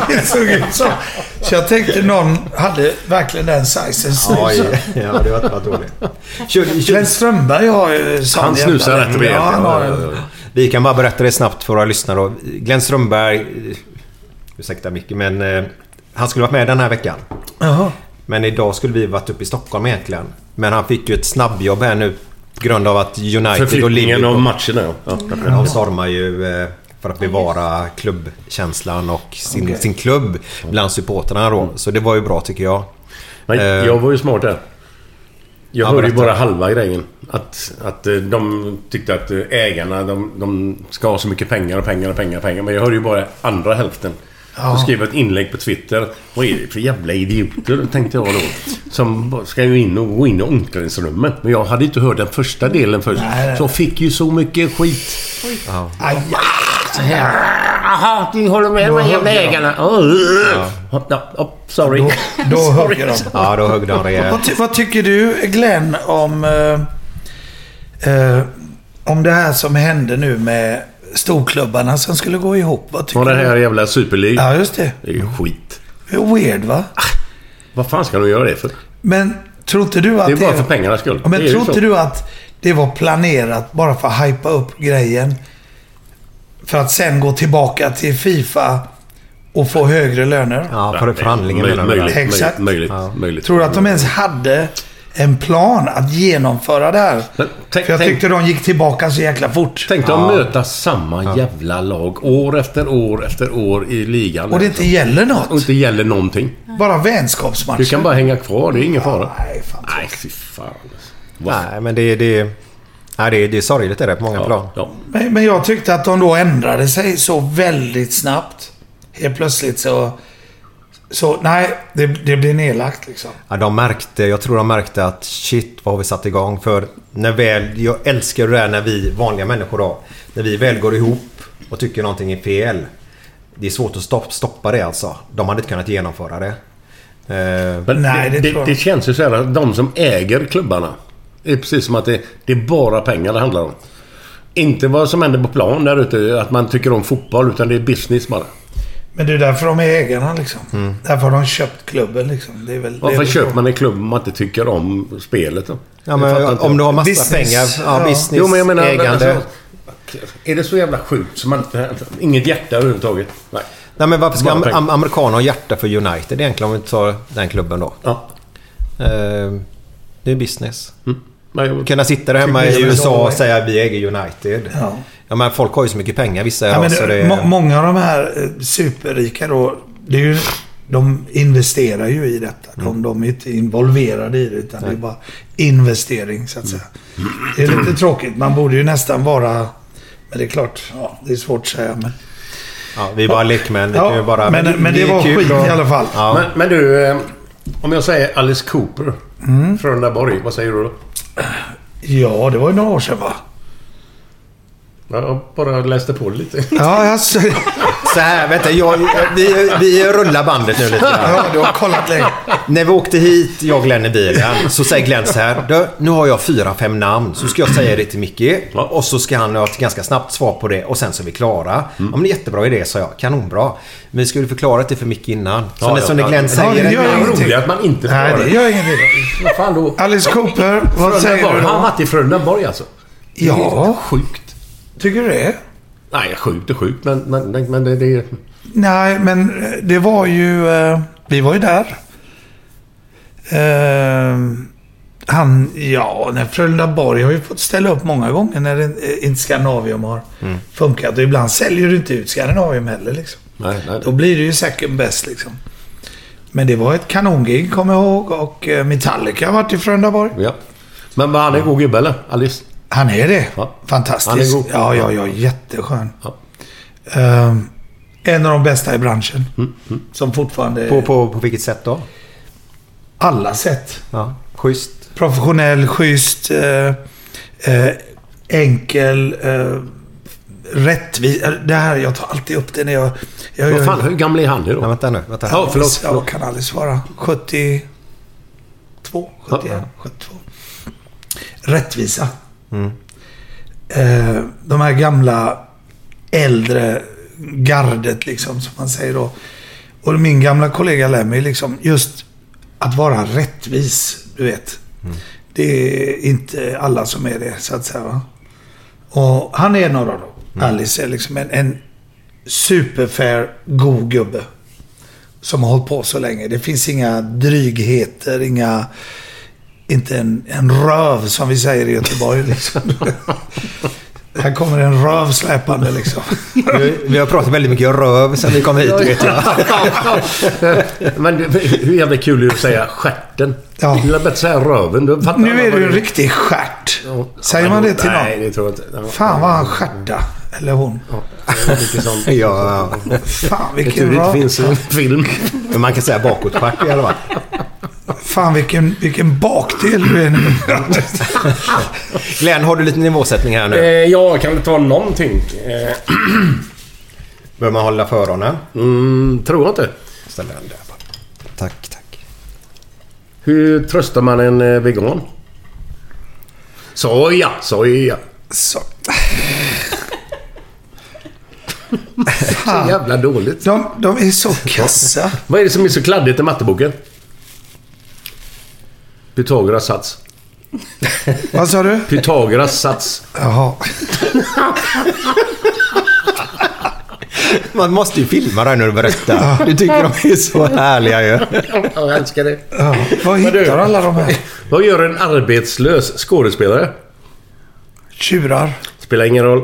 Det såg ut så. Så jag tänkte någon hade verkligen den sizen snus. Ja, det var inte bara dåligt. Glenn Strömberg har ju... Han snusar rätt rejält. Ja. Vi kan bara berätta det snabbt för våra lyssnare. Då. Glenn Strömberg, ursäkta Micke, men han skulle varit med den här veckan. Jaha. Men idag skulle vi varit uppe i Stockholm egentligen. Men han fick ju ett snabbjobb här nu på grund av att United och Liverpool... av matcherna. Ja. Och stormar ju... för att bevara klubbkänslan och sin klubb bland supporterna då. Så det var ju bra, tycker jag. Nej, jag var ju smart där. Jag hörde ju bara halva grejen. Att de tyckte att ägarna de ska ha så mycket pengar. Men jag hörde ju bara andra hälften. Ja. Och skrev ett inlägg på Twitter. Vad är det för jävla idioter, tänkte jag då. Som ska ju in och gå in i omklädningsrummet. Men jag hade inte hört den första delen först. Nej. Så jag fick ju så mycket skit. Ja. Aha, du håller med mig jävla ägarna. Sorry. Då högg de. Ja, då högg de rejält. Vad tycker du, Glenn, om det här som hände nu med storklubbarna som skulle gå ihop? Vad tycker du? Den här jävla Superliga. Ja, just det. Det är ju skit. Det är weird, va? Vad fan ska de göra det för? Men tror inte du att det är bara för pengarnas skull? Men tror inte du att det var planerat bara för att hypa upp grejen? För att sen gå tillbaka till FIFA och få högre löner. Ja, för förhandlingen. Möjligt. Tror du att de ens hade en plan att genomföra det här? För jag tyckte de gick tillbaka så jäkla fort. Tänkte de möta samma jävla lag år efter år i ligan. Och det inte gäller något. Och inte gäller någonting. Bara vänskapsmatcher. Du kan bara hänga kvar, det är ingen fara. Nej, fy fan. Wow. Nej, men det är sorgligt är det på många plan. Ja. Men jag tyckte att de då ändrade sig så väldigt snabbt. Helt plötsligt så nej, det blir nedlagt liksom. Ja, jag tror de märkte att shit, vad har vi satt igång för? Jag älskar det här när vi vanliga människor då, när vi väl går ihop och tycker någonting är fel. Det är svårt att stoppa det alltså. De hade inte kunnat genomföra det. Men nej, det känns ju så här att de som äger klubbarna, det är precis som att det är bara pengar det handlar om. Inte vad som händer på plan där ute, att man tycker om fotboll, utan det är business bara. Men det är därför de är ägarna liksom. Mm. Därför har de köpt klubben liksom. Varför köper man en klubb om man inte tycker om spelet då? Ja, men om du har massa business, pengar. Ja, business, jo, men jag menar, ägande. Alltså, är det så jävla sjukt som man inget hjärta överhuvudtaget? Nej. Nej, men varför ska amerikaner ha hjärta för United egentligen om vi tar den klubben då? Ja. Det är business. Mm. Kunna sitta där hemma i USA och säga vi äger United. Ja, men folk har ju så mycket pengar, vissa många av de här superrika då, det är ju, de investerar ju i detta. De är inte involverade i det, utan det är bara investering så att säga. Det är lite tråkigt. Man borde ju nästan vara, men det är klart, det är svårt att säga, men vi är bara lekmän. Men det var skit i alla fall. Ja. Men du, om jag säger Alice Cooper Frölundaborg, vad säger du då? Ja, det var ju några år sedan, va? Jag bara läste på lite. Ja, alltså. Så här, vänta, vi rullar bandet nu lite. Ja, du har kollat länge. När vi åkte hit, jag och Glenn i bilen, så säger Glenn så här: nu har jag 4-5 namn, så ska jag säga det till Mickey. Och så ska han ha ett ganska snabbt svar på det, och sen så är vi klara. Mm. Ja, men det är jättebra idé, sa jag. Kanonbra. Men vi skulle förklara det för Mickey innan. Så ja, när Glenn säger det. Ja, det är roligt att man inte förklarar det. Nej, det gör ingenting. Vad fan då? Alice Cooper, vad säger du då? Han var till Frölundaborg alltså. Ja, sjukt. Tycker du det? Nej, sjukt och sjukt, men det... Nej, men det var ju... Vi var ju där. Han... Ja, när Frölundaborg har ju fått ställa upp många gånger när inte Skandinavium har funkat. Och ibland säljer du inte ut Skandinavium heller, liksom. Nej. Då blir det ju säkert bäst, liksom. Men det var ett kanongig, kommer jag ihåg. Och Metallica har varit i Frölundaborg. Ja. Men han är god gubbe, eller? Alice? Han är det. Ja. Fantastiskt. Han är ja, jätteskön. Ja. En av de bästa i branschen. Mm. Som fortfarande... På vilket sätt då? Alla sätt. Ja. Schysst. Professionell, schysst, enkel, rättvis. Det här, jag tar alltid upp det när jag vad fan, hur gammal är han nu då? Nej, vänta. Ja, förlåt. Jag kan aldrig svara. 72. Rättvisa. Mm. De här gamla äldre gardet, liksom, som man säger då. Och min gamla kollega Lemmy, liksom, just att vara rättvis, du vet. Det är inte alla som är det, så att säga, va? Och han är en av dem. Alice är liksom en superfair god gubbe som har hållit på så länge. Det finns inga drygheter, inte en röv, som vi säger i Göteborg, liksom. Här kommer en röv släpande, liksom. Vi har pratat väldigt mycket om röv sen vi kom hit, vet jag. Men hur jävla kul är det att säga stjärten? Ja. Jag bättre säga röven. Nu är du en riktig stjärt. Säger man det till någon? Nej, det tror jag inte. Fan vad han stjärta. Eller hon. Ja. Fan vilken röv. Det finns en film. Men man kan säga bakåtstjärt i alla fall. Fan vilken bakdel du är nu. Glenn, har du lite nivåsättning här nu? Ja, kan det ta någonting? Bör man hålla för honom? Tror jag inte. Ställer den där bara. Tack. Hur tröstar man en vegan? Soja. Så. Så jävla dåligt. De är så kassa. Vad är det som är så kladdigt i matteboken? Pythagoras sats. Vad sa du? Pythagoras sats. Jaha. Man måste ju filma det när du berättar. Du tycker de är så härliga ju. Jag älskar det. Ja. Vad hittar alla de här? Vad gör en arbetslös skådespelare? Tjurar. Spelar ingen roll.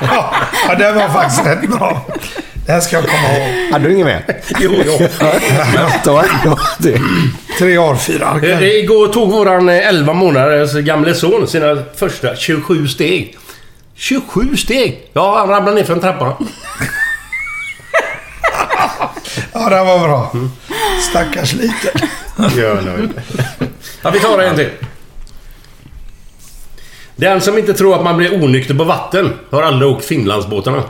Ja, det var faktiskt rätt bra. Det här ska jag komma ihåg. Hade du ingen med? Jo. Det. 3 år, 4 år. Igår tog våran 11 månaders gamle son sina första 27 steg. 27 steg? Ja, han ramlade ner från trappan. Ja, det var bra. Stackars liten. Ja, vi tar en till. Den som inte tror att man blir onykter på vatten har aldrig åkt Finlandsbåtarna.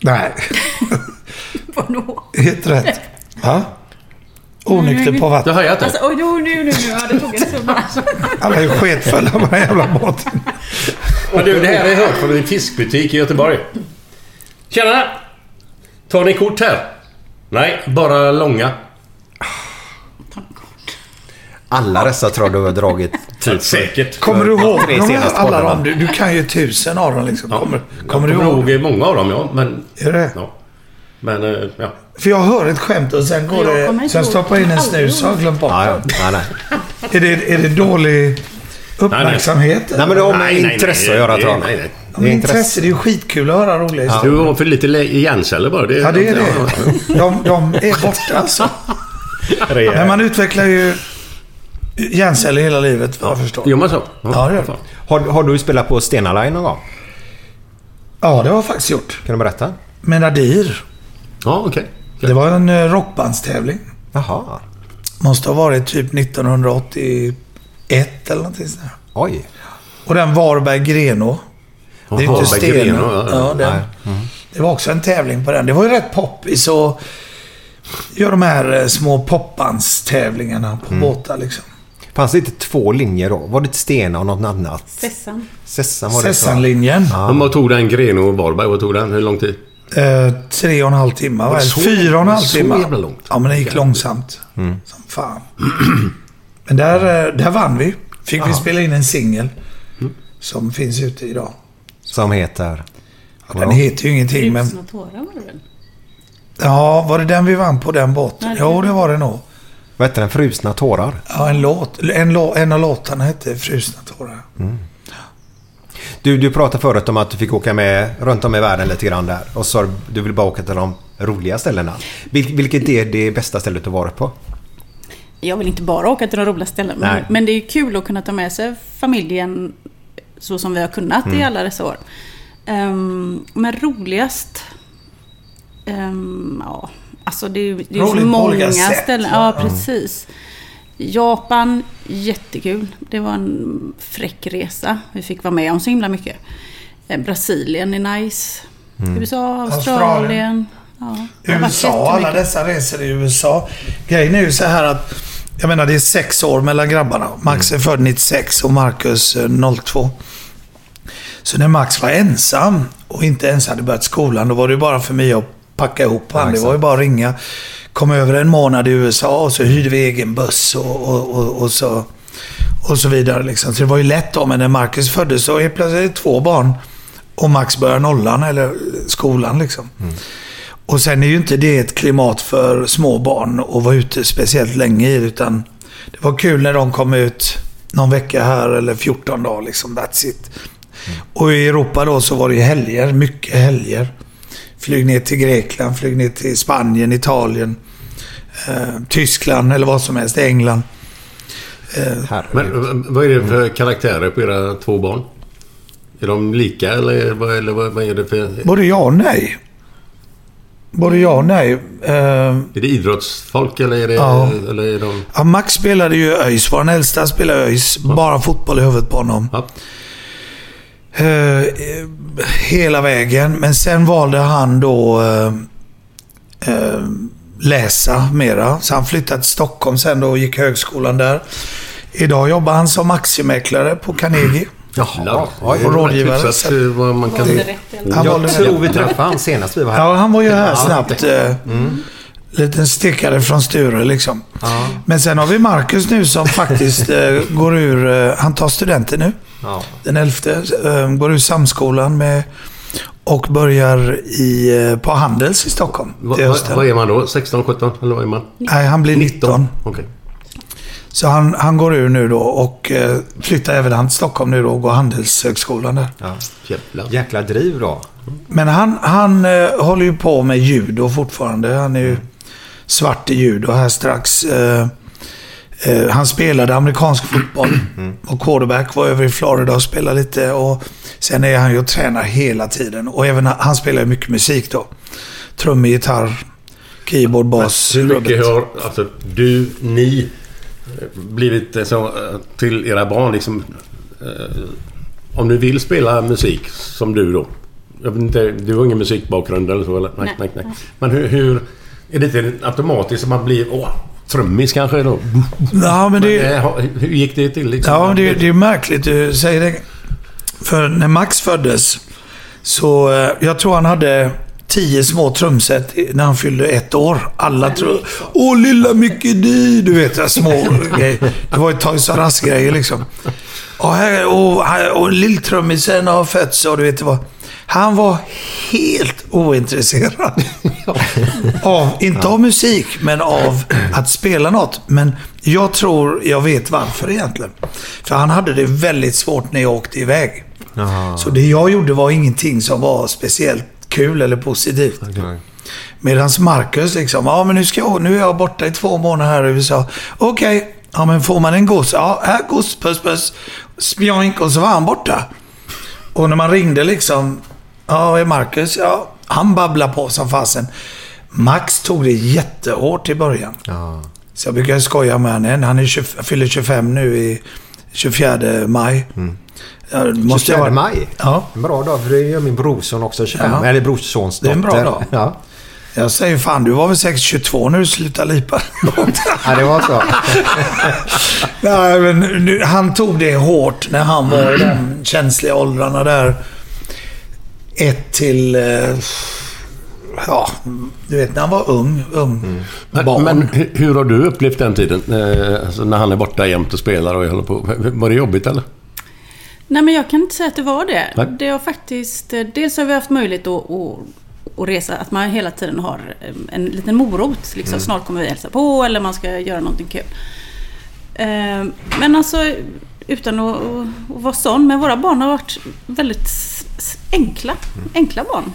Nej. Vadå? Helt rätt. Ha? Onykter på vatten. Det har jag inte. Alltså, nu. Det tog en summa. Alla är sketfulla på den jävla båten. Men du, det här är hört från en fiskbutik i Göteborg. Tjena! Tar ni kort här? Nej, bara långa. Alla dessa tror du har dragit typ. Säkert. Kommer du ihåg alla dem? Du kan ju 1000 av dem, liksom. Kommer du ihåg många av dem, ja. Men, är det? Ja. Men, ja. För jag hör ett skämt och sen går det... Sen stoppar in en snus och glömmer bort. Nej. Är det dålig uppmärksamhet? Nej, men det har med intresse att göra, tror jag. Nej. Intresse, det är ju skitkul att höra roliga historier. Du har för lite hjärnceller bara. Ja, det är det. De är borta, alltså. Men man utvecklar ju... Hjärnceller hela livet, jag förstår. Jo, men så. Ja, det gör det. Har du spelat på Stena Line någon gång? Ja, det har jag faktiskt gjort. Kan du berätta? Med Nadir. Ja, okej. Det var en rockbandstävling. Jaha. Måste ha varit typ 1981 eller någonting sådär. Oj. Och den Varberg-Greno. Det är inte Steno. Ja, den. Mm. Det var också en tävling på den. Det var ju rätt poppis och gör de här små popbandstävlingarna på båtar liksom. Fanns det inte två linjer då? Var det Stena och något annat? Sessan var det. Sessanlinjen. Ja. Vad tog den Greno och Varberg? Vad tog den? Hur lång tid? 3,5 timmar. Var det så, 4,5 timmar. Så jävla långt. Ja, men det gick långsamt. Mm. Som fan. Men där vann vi. Fick vi spela in en singel som finns ute idag. Som heter? Ja, den heter ju ingenting. Men... Ja, var det den vi vann på den båten? Jo, det var det nog. Vad heter den? Frusna tårar? Ja, en låt. En av låtarna hette Frusna tårar. Mm. Du pratade förut om att du fick åka med runt om i världen lite grann där. Och så du vill bara åka till de roliga ställena. Vilket är det bästa stället att vara på? Jag vill inte bara åka till de roliga ställena. Men det är kul att kunna ta med sig familjen så som vi har kunnat i alla dessa år. Men roligast... ja... Alltså det är så många ställen. Ja, precis. Japan, jättekul. Det var en fräck resa. Vi fick vara med om så himla mycket. Brasilien är nice. USA, Australien. Ja, USA, alla dessa resor i USA. Grejen är ju så här att jag menar det är 6 år mellan grabbarna. Max är född 96 och Marcus 02. Så när Max var ensam och inte ens hade börjat skolan, då var det bara för mig att packa ihop han. Det var ju bara ringa. Kom över en månad i USA och så hyrde vi egen buss och så vidare liksom. Så det var ju lätt då, men när Marcus föddes så är plötsligt 2 barn och Max börjar nollan eller skolan liksom. Och sen är ju inte det ett klimat för små barn att vara ute speciellt länge i, utan det var kul när de kom ut någon vecka här eller 14 dagar liksom, that's it. Och i Europa då så var det helger, mycket helger. Flyg ner till Grekland, flyg ner till Spanien, Italien, Tyskland eller vad som helst, England. Men vad är det för karaktärer på era 2 barn? Är de lika eller vad är det för... Både ja och nej. Är det idrottsfolk eller är det... Ja. Eller är de... Ja, Max spelade ju Öjs, vår äldsta spelade Öjs, bara fotboll i huvudet på honom. Ja. Hela vägen. Men sen valde han då läsa mera. Så han flyttade till Stockholm sen då och gick högskolan där. Idag jobbar han som aktiemäklare på Carnegie. Jaha, och rådgivare. Jag tror vi träffade han senast vi var här. Ja, han var ju här snabbt. Liten stickare från Sture liksom. Ja. Men sen har vi Marcus nu som faktiskt går ur, han tar studenter nu. Ja. Den 11:e går ur samskolan med och börjar på Handels i Stockholm. Vad är man då? 16, 17 eller vad är man? Nej, han blir 19. Okej. Så han går ur nu då och flyttar överland till Stockholm nu då och går Handelshögskolan där. Ja, jäkla driv då. Men han håller ju på med judo fortfarande. Han är ju svart i judo här strax. Han spelade amerikansk fotboll och quarterback, var över i Florida och spelade lite, och sen är han ju och tränar hela tiden, och även han spelar mycket musik då, trummor, gitarr, keyboard, bas. Hur mycket har alltså, ni blivit så till era barn liksom, om du vill spela musik som du då, jag vet inte, du har ingen musikbakgrund eller så eller? Nej. Men hur är det inte automatiskt som man blir trummis kanske då? Ja, men hur gick det till liksom? Ja, det är märkligt du säger det. För när Max föddes så jag tror han hade 10 små trumset när han fyllde 1 år. Alla tror, lilla Mikkey Dee, du vet det, små grejer. Det var ju Toys R Us grejer liksom. Och lilltrummisen har fötts och du vet vad. Han var helt ointresserad av musik, men av att spela något. Men jag tror jag vet varför egentligen. För han hade det väldigt svårt när jag åkte iväg. Aha. Så det jag gjorde var ingenting som var speciellt kul eller positivt. Okay. Medan Marcus liksom, men nu är jag borta i 2 månader här i USA. Okej. Ja, men får man en goss? Ja, här goss, puss, spjönk, och så var han borta. Och när man ringde liksom, är Marcus? Ja, han babblar på som fasen. Max tog det jättehårt i början. Ja. Så jag brukar skoja med honom. Han fyller 25 nu i 24 maj. Måste 24 maj. Ja. En bra dag, för det är min brorson också 25. Ja. Eller brorsons dotter. Det är en bra dag. Ja. Jag säger fan, du var väl 6-22 när du slutade lipa. Ja, det var så. Nej, men nu, han tog det hårt när han var i de känsliga åldrarna där. 1 till... ja, du vet, när han var ung barn. Men hur har du upplevt den tiden? Alltså, när han är borta jämt och spelar och håller på. Var det jobbigt eller? Nej, men jag kan inte säga att det var det. Nej. Det har faktiskt... Dels har vi haft möjlighet att resa, att man hela tiden har en liten morot, liksom, snart kommer vi hälsa på eller man ska göra någonting kul. Men alltså, utan att vara sån, men våra barn har varit väldigt enkla barn.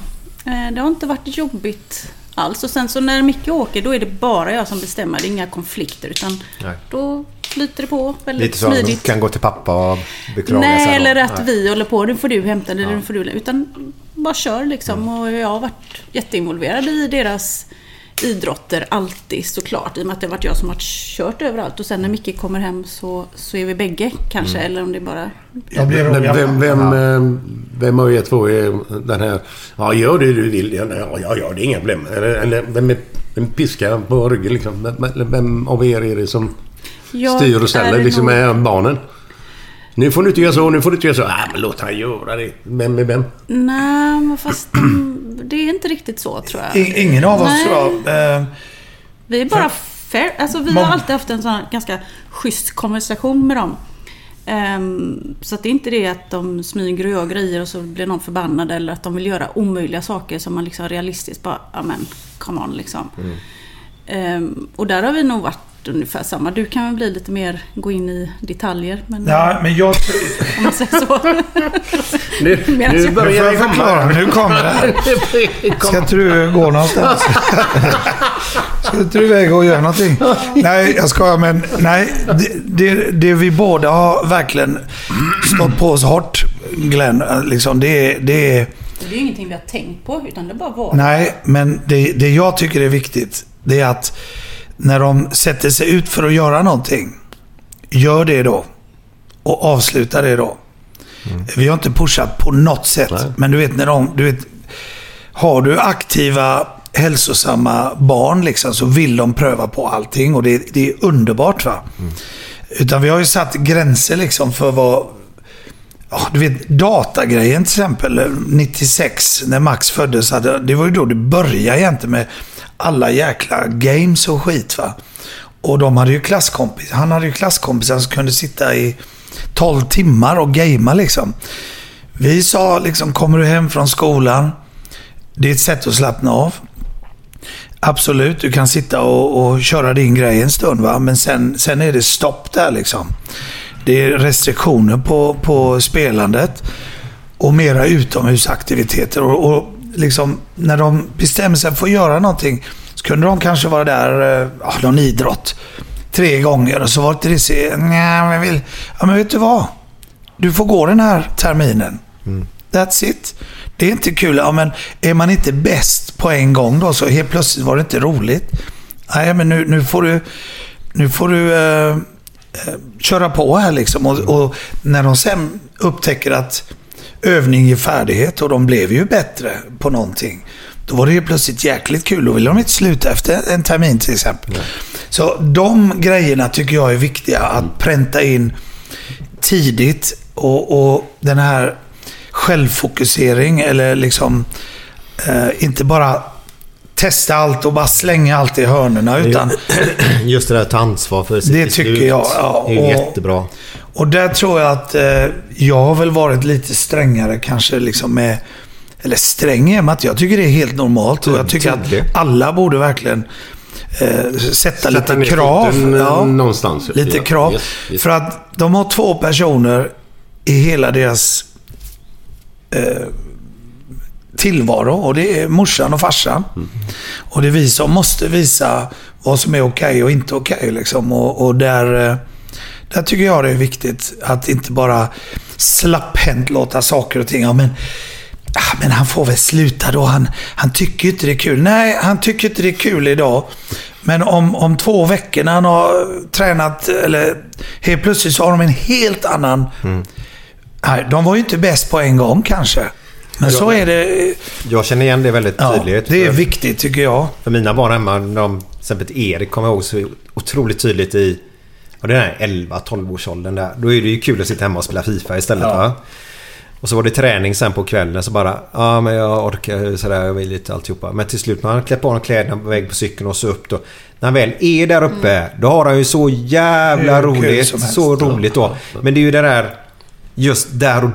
Det har inte varit jobbigt alls. Och sen så när Micke åker, då är det bara jag som bestämmer, det är inga konflikter, utan nej, då flyter det på väldigt lite så smidigt. Kan gå till pappa och beklaga sig. Nej, eller att vi håller på, nu får du hämta det, nu får du, utan bara kör liksom. Och jag har varit jätteinvolverad i deras idrotter alltid, såklart, i och med att det har varit jag som har kört överallt. Och sen när Micke kommer hem så är vi bägge kanske, eller om det är bara... Vem av er två är den här, ja, gör det du vill, ja, gör det, inga problem, eller vem piskar på ryggen liksom, vem av er är det som styr och ställer liksom med barnen? Nu får du inte göra så, men låt han göra det. Vem? Nej, men fast det är inte riktigt så, tror jag. Ingen av oss, tror jag. Vi är bara fair. Alltså, vi har alltid haft en sån ganska schysst konversation med dem. Så att det är inte det att de smyger och gör grejer och så blir någon förbannad, eller att de vill göra omöjliga saker som man liksom realistiskt bara, amen, come on, liksom. Och där har vi nog varit ungefär samma. Du kan väl bli lite mer, gå in i detaljer, men ja, men jag om man säger så. Nu börjar jag förklara, men nu kommer det här. Ska inte du gå någonstans? Ska inte du väga och göra någonting? Nej, jag ska, men nej, det vi båda har verkligen stått på oss hårt, Glenn, liksom, det är ingenting vi har tänkt på, utan det bara var. Nej, men det jag tycker är viktigt, det är att när de sätter sig ut för att göra någonting, gör det då och avsluta det då. Vi har inte pushat på något sätt. Nej. Men du vet, när har du aktiva, hälsosamma barn liksom, så vill de pröva på allting, och det är underbart, va. Utan vi har ju satt gränser liksom för vad, ja, du vet, datagrejen till exempel 96 när Max föddes, det var ju då det började egentligen med alla jäkla games och skit, va. Och de hade ju han hade ju klasskompisar som kunde sitta i 12 timmar och gamea liksom. Vi sa liksom, kommer du hem från skolan, det är ett sätt att slappna av. Absolut, du kan sitta och köra din grej en stund, va, men sen är det stopp där liksom. Det är restriktioner på spelandet och mera utomhusaktiviteter, och liksom, när de bestämmer sig för att göra någonting, så kunde de kanske vara där, någon idrott 3 gånger, och så var det men vet du vad, du får gå den här terminen. That's it. Det är inte kul. Ja, men är man inte bäst på en gång då, så helt plötsligt var det inte roligt. Nej, men nu får du köra på här liksom, och när de sen upptäcker att övning ger färdighet, och de blev ju bättre på någonting, då var det ju plötsligt jäkligt kul, och ville de inte sluta efter en termin till exempel. Nej. Så de grejerna tycker jag är viktiga att pränta in tidigt, och den här självfokusering, eller liksom inte bara testa allt och bara slänga allt i hörnorna, utan just det där att ta ansvar för sitt beslut, tycker jag, ja, det är jättebra. Och där tror jag att jag har väl varit lite strängare kanske liksom med, eller strängare med, att jag tycker det är helt normalt, och jag tycker att alla borde verkligen sätta lite krav, någonstans, lite krav, yes. För att de har 2 personer i hela deras tillvaro, och det är morsan och farsan. Och det är vi som måste visa vad som är okej och inte okej liksom, och där tycker jag det är viktigt att inte bara slapphänt låta saker och ting. Ja, men han får väl sluta då, han tycker inte det är kul. Nej, han tycker inte det är kul idag, men om 2 veckor när han har tränat, eller helt plötsligt, så har de en helt annan Nej, de var ju inte bäst på en gång kanske. Men så är det. Jag känner igen det väldigt tydligt. Det är viktigt tycker jag. För mina barn hemma, de, till exempel Erik kommer ihåg så otroligt tydligt i den här 11-12-årsåldern där. Då är det ju kul att sitta hemma och spela FIFA istället va? Och så var det träning sen på kvällen så bara, men jag orkar sådär, jag vill lite alltihopa. Men till slut när han kläpper på honom kläderna på väg på cykeln och så upp då. När han väl är där uppe, då har han ju så jävla roligt. Så roligt då. Men det är ju det där, just där och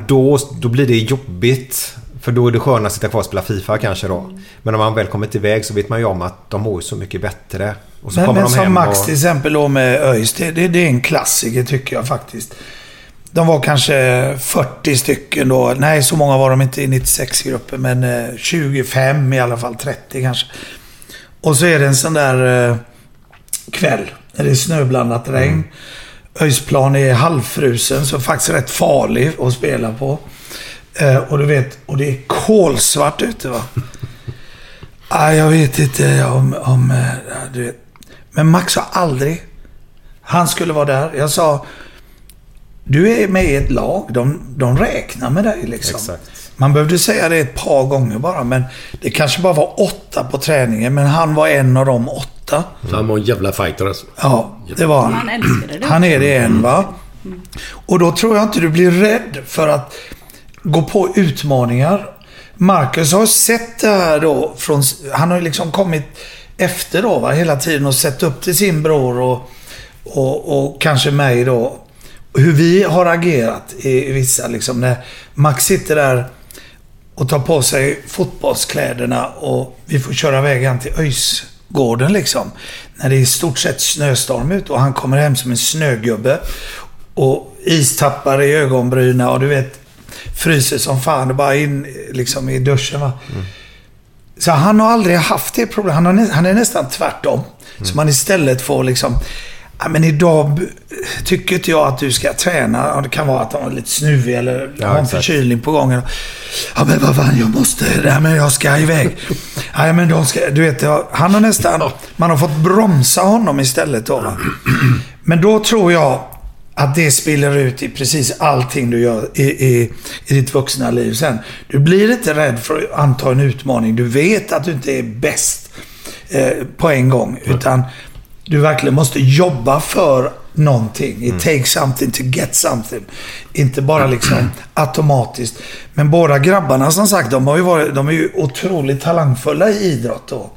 då blir det jobbigt. För då är det skönt att sitta kvar och spela FIFA kanske då. Men om man väl kommit iväg så vet man ju om att de mår så mycket bättre. Och så kommer de som hem Max och... till exempel då med Öjs, det är en klassiker tycker jag faktiskt. De var kanske 40 stycken då. Nej, så många var de inte i 96-gruppen. Men 25 i alla fall, 30 kanske. Och så är det en sån där kväll när det är snöblandat regn. Öjsplan är halvfrusen, så faktiskt rätt farlig att spela på. Och du vet, och det är kolsvart ute va? Jag vet inte om du vet. Men Max har aldrig... Han skulle vara där. Jag sa... Du är med i ett lag, de räknar med dig liksom. Exakt. Man behövde säga det ett par gånger bara, men det kanske bara var 8 på träningen, men han var en av de 8. Han var en jävla fighter alltså. Ja, det var han. Älskade det. Han är det en va? Mm. Och då tror jag inte du blir rädd för att gå på utmaningar. Marcus har sett det här då, han har liksom kommit efter då va, hela tiden och sett upp till sin bror och kanske mig då. Hur vi har agerat i vissa liksom, när Max sitter där och tar på sig fotbollskläderna och vi får köra vägen till Öjsgården liksom, när det är i stort sett snöstorm ut och han kommer hem som en snögubbe och istappar i ögonbryna och du vet, fryser som fan och bara in liksom i duschen va? Mm. Så han har aldrig haft det problem, han är nästan tvärtom. Så man istället får liksom, men idag tycker inte jag att du ska träna. Det kan vara att han är lite snuvig eller har en förkylning på gången. Ja, men vad fan, jag måste... Nej, men jag ska iväg. Nej, men de ska... Du vet, han har nästan... Man har fått bromsa honom istället då. Men då tror jag att det spiller ut i precis allting du gör i ditt vuxna liv sen. Du blir inte rädd för att anta en utmaning. Du vet att du inte är bäst på en gång, utan... Du verkligen måste jobba för någonting. It takes something to get something. Inte bara liksom automatiskt. Men båda grabbarna som sagt, de är ju otroligt talangfulla i idrott då.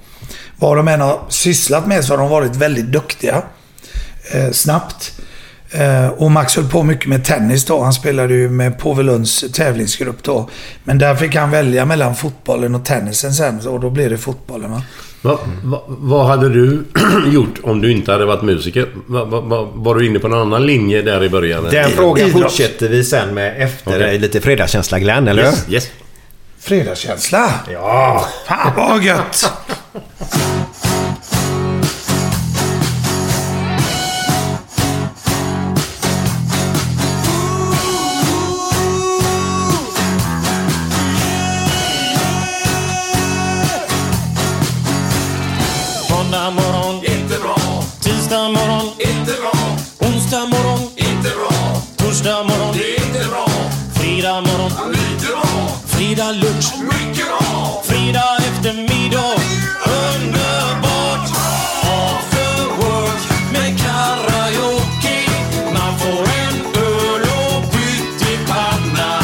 Vad de än har sysslat med så har de varit väldigt duktiga. Snabbt. Och Max höll på mycket med tennis då. Han spelade ju med Påvelunds tävlingsgrupp då. Men där fick han välja mellan fotbollen och tennisen sen. Och då blev det fotbollen va? Vad hade du gjort om du inte hade varit musiker? Var du inne på någon annan linje där i början? Den frågan fortsätter vi sen med efter lite fredagskänsla, Glenn, eller? Yes, yes. Fredagskänsla? Ja! Fan vad gött! Fredag eftermiddag, underbart. After work med karaoke. Man får en öl och pyttipanna.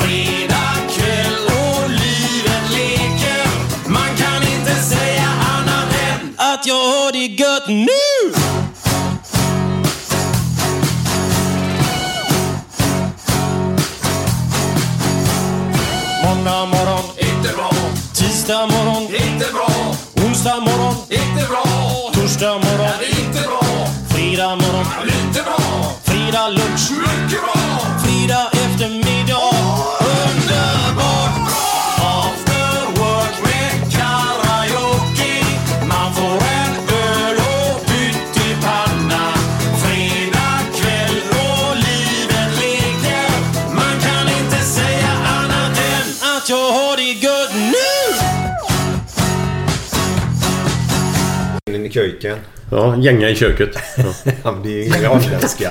Fredag kväll och livet leker. Man kan inte säga annat än att jag har det gött nu. Morgon, inte bra. Tisdag morgon, inte bra. Onsdag morgon, inte bra. Torsdag morgon, inte bra. Fredag morgon, inte bra. Fredag lunch, mycket bra. Fredag eftermiddag, underbart. After work med karaoke. Man får en öl och pyttipanna. Fredag kväll och livet leker. Man kan inte säga annat än att jag har det gött nu! In i köken. Ja, gänga i köket. Ja, ja men det är ju granländska.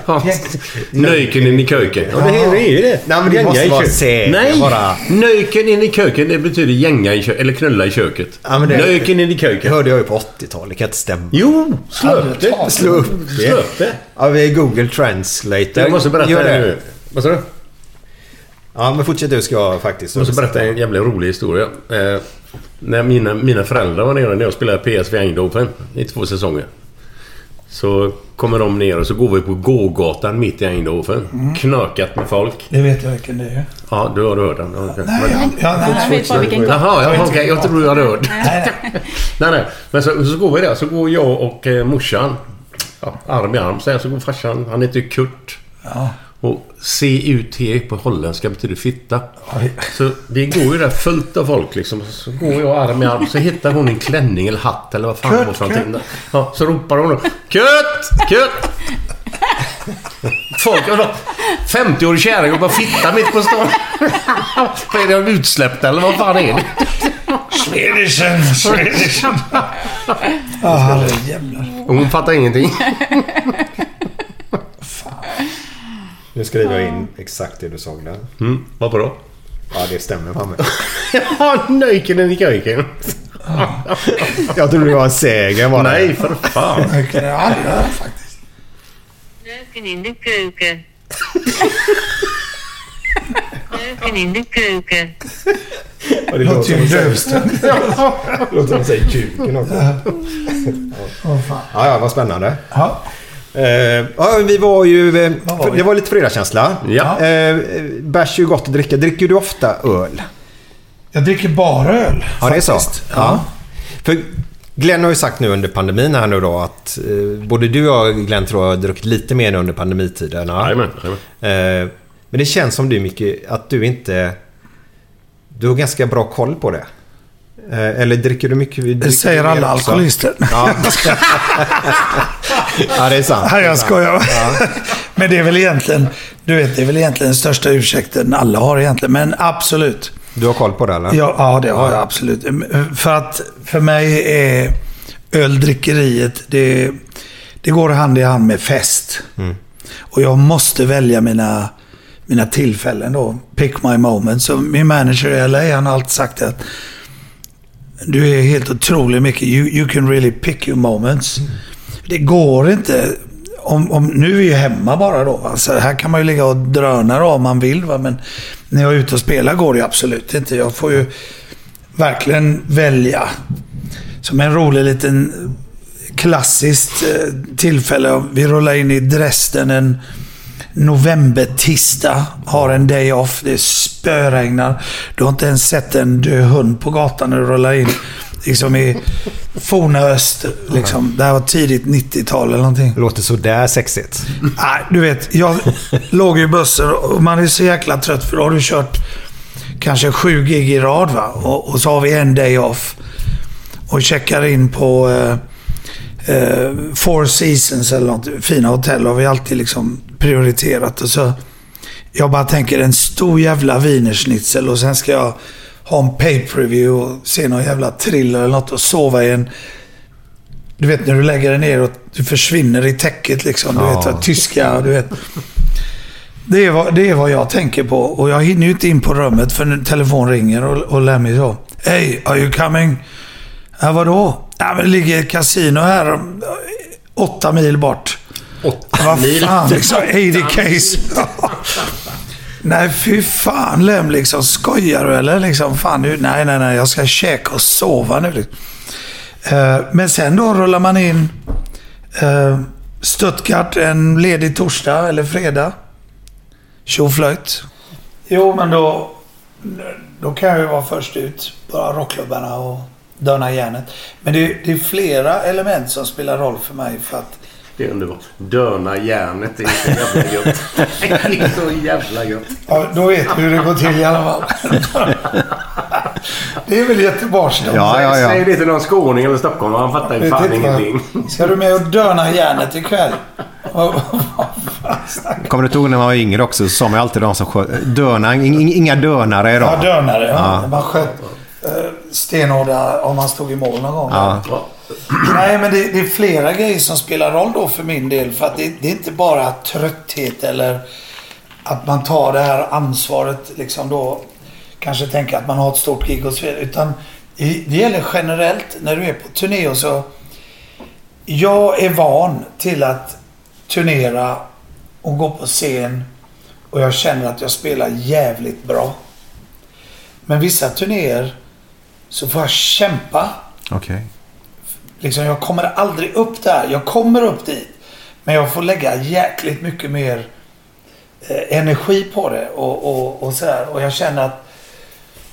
Nöjken in i köken. Ja, det är ju det. Nej, men det måste vara säg. Nej, bara. Nöjken in i köken, det betyder gänga i köket, eller knulla i köket. Ja, det, nöjken in i köken. Hörde jag ju på 80-talet, det kan inte stämma. Jo, slöp det. Ja, vi är Google Translate. Jag måste berätta det nu. Vad sa du? Ja, men fortsätt du ska faktiskt. Jag måste berätta en jävla rolig historia. När mina föräldrar var nere när jag spelade PSV Eindhoven i 2 säsonger. Så kommer de ner och så går vi på gågatan mitt i Eindhoven. Mm. Knökat med folk. Det vet jag vilken det är. Ja, du har hört den. Okay. Nej, jag vet bara vilken gång. Jaha, okej, jag tror jag hade hört. Nej. Men så går vi där. Så går jag och morsan. Ja, arm i arm. Sen så går farsan. Han heter Kurt. Ja. Och CUT på holländska betyder fitta. Så det går ju där fullt av folk liksom. Så går jag arm i arm. Så hittar hon en klänning eller hatt eller vad fan var någonting. Ja, så ropar hon då, Kött! Folk, 50-årig kärring och bara fitta mitt på stan. Vad är det, de utsläppt eller vad fan är det? Swedishen. Ah, jävlar. Hon fattar ingenting. Nu skriver jag in exakt det du såg där. Mm, vad bra. Ja, det stämmer på mig. Ja, nöjken i köken. Jag tror det var en sägen. Var nej, för fan. Nöjken är alla, faktiskt. Nöjken i köken. Det låter ju dövstund. Det låter som att säga kuken också. Ja, vad spännande. Ja. Vi var ju det var lite fredagskänsla. Ja. Bärs är ju gott att dricka. Dricker du ofta öl? Jag dricker bara öl. Ja, faktiskt. Det är så. Ja. För Glenn har ju sagt nu under pandemin här nu då att både du och Glenn tror jag har druckit lite mer under pandemitiden. Men det känns som du Micke att du har ganska bra koll på det. Eller dricker du mycket? Det säger alla alkoholister. Ja. Ja, det är sant. Här jag skojar. Ja. Men det är väl egentligen, den största ursäkten alla har egentligen, men absolut. Du har koll på det eller? Ja, det har jag absolut. För att för mig är öldrickeriet det går hand i hand med fest. Mm. Och jag måste välja mina tillfällen då, pick my moment. Så min manager i LA, han har alltid sagt att du är helt otrolig mycket. You can really pick your moments. Mm. Det går inte om nu är jag hemma bara då. Alltså, här kan man ju ligga och dröna om man vill va? Men när jag är ute och spelar går det absolut inte. Jag får ju verkligen välja. Som en rolig liten klassiskt tillfälle. Vi rullar in i Dresden en novembertisdag, har en day off, det spöregnar. Du har inte ens sett en död hund på gatan när du rullar in liksom i forna öst liksom. Det här var tidigt 90-tal eller någonting. Det låter så där sexigt. Nej, du vet, jag låg i bussen och man är så jäkla trött för då har du kört kanske 7 gig i rad va? Och så har vi en day off och checkar in på Four Seasons eller något, fina hotell har vi alltid liksom prioriterat och så jag bara tänker en stor jävla wienerschnitzel och sen ska jag ha en pay-per-view och se någon jävla thriller eller något och sova i en, du vet när du lägger den ner och du försvinner i täcket liksom, du vet vad, tyska, du vet det är vad jag tänker på och jag hinner ju inte in på rummet för telefon ringer och lär mig så, hey, are you coming? Ja, vadå? Ja, men det ligger ett kasino här 8 mil bort. 8 mil? Vad fan, liksom 80 case. Nej, fy fan, läm liksom, skojar du eller liksom, fan nu, nej, jag ska käka och sova nu. Men sen då rullar man in Stuttgart en ledig torsdag eller fredag. Tjoflöjt. Jo, men då kan jag ju vara först ut, bara rockklubbarna och döna järnet. Men det är flera element som spelar roll för mig för att det är underbart. Döna järnet är så jävla gött. Det är så jävla gött. Ja, då vet du hur det går till i alla fall. Det är väl Göteborgs då. Ja. Säg det till någon skåning eller Stockholm och han fattar ju fan ingenting. Ska du med och döna järnet ikväll? Kommer du ihåg när man var yngre också så sa man alltid de som sköt döna, inga dönare idag. Ja, dönare. Ja. Man sköt stenhårda om man stod i mål någon gång. Ja. Nej, men det är flera grejer som spelar roll då för min del, för att det är inte bara trötthet eller att man tar det här ansvaret liksom då kanske tänker att man har ett stort gig och så vidare, utan det gäller generellt när du är på turné. Och så jag är van till att turnera och gå på scen och jag känner att jag spelar jävligt bra. Men vissa turnéer så får jag kämpa. Okay. Liksom, jag kommer aldrig upp där. Jag kommer upp dit. Men jag får lägga jäkligt mycket mer energi på det. Och så här. Och jag känner att...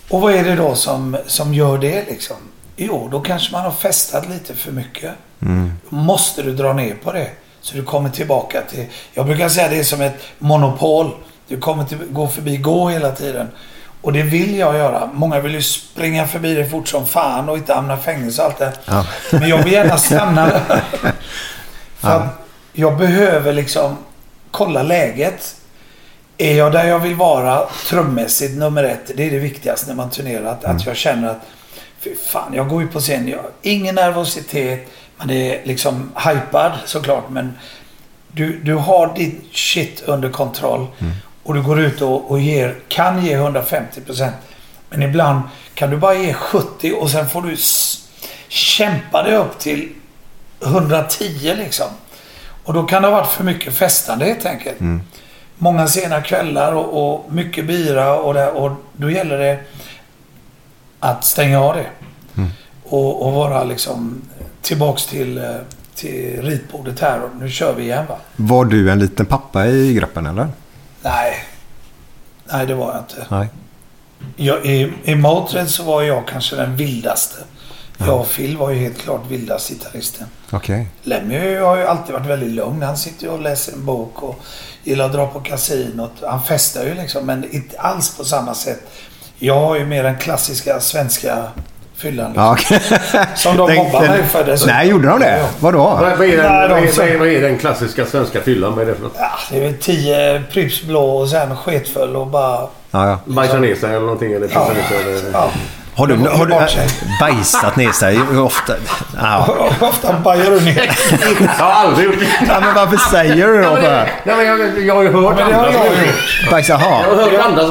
Och vad är det då som gör det liksom? Jo, då kanske man har festat lite för mycket. Mm. Måste du dra ner på det. Så du kommer tillbaka till... Jag brukar säga det är som ett monopol. Du kommer till gå förbi gå hela tiden. Och det vill jag göra. Många vill ju springa förbi det fort som fan och inte hamna i fängelse och allt det. Ja. Men jag vill gärna stanna där. För att jag behöver liksom kolla läget. Är jag där jag vill vara trummässigt nummer ett? Det är det viktigaste när man turnerar. Att jag känner att fy fan, jag går ju på scen. Jag har ingen nervositet. Man är liksom hypad såklart. Men du har ditt shit under kontroll. Mm. Och du går ut och kan ge 150%. Men ibland kan du bara ge 70% och sen får du kämpa dig upp till 110 liksom. Och då kan det ha varit för mycket festande helt enkelt. Mm. Många sena kvällar och mycket bira och då gäller det att stänga av det. Mm. Och vara liksom tillbaks till ritbordet här och nu kör vi igen va. Var du en liten pappa i gruppen eller? Nej, det var jag inte. Nej. I Motörhead så var jag kanske den vildaste. Ja. Jag och Phil var ju helt klart vildast gitarristen. Okay. Lemmy har ju alltid varit väldigt lugn. Han sitter ju och läser en bok och gillar att dra på kasinot. Han festar ju liksom, men inte alls på samma sätt. Jag har ju mer den klassiska svenska fyllan. Liksom. Okay. Som de mobbar mig för det. Nej, gjorde de det? Ja. Vadå? Vad är den klassiska svenska fyllan? Med det, för ja, det är väl 10 Pripps blå och sen sketfull och bara... Ja. Bajsa ner sig eller någonting. Eller ja. Ja. Har du bajsat ner sig? Ofta, ofta bajar du ner. Jag har aldrig gjort det. Ja, men varför säger du då? Jag har ju hört andra som gjort. Bajsa, ha.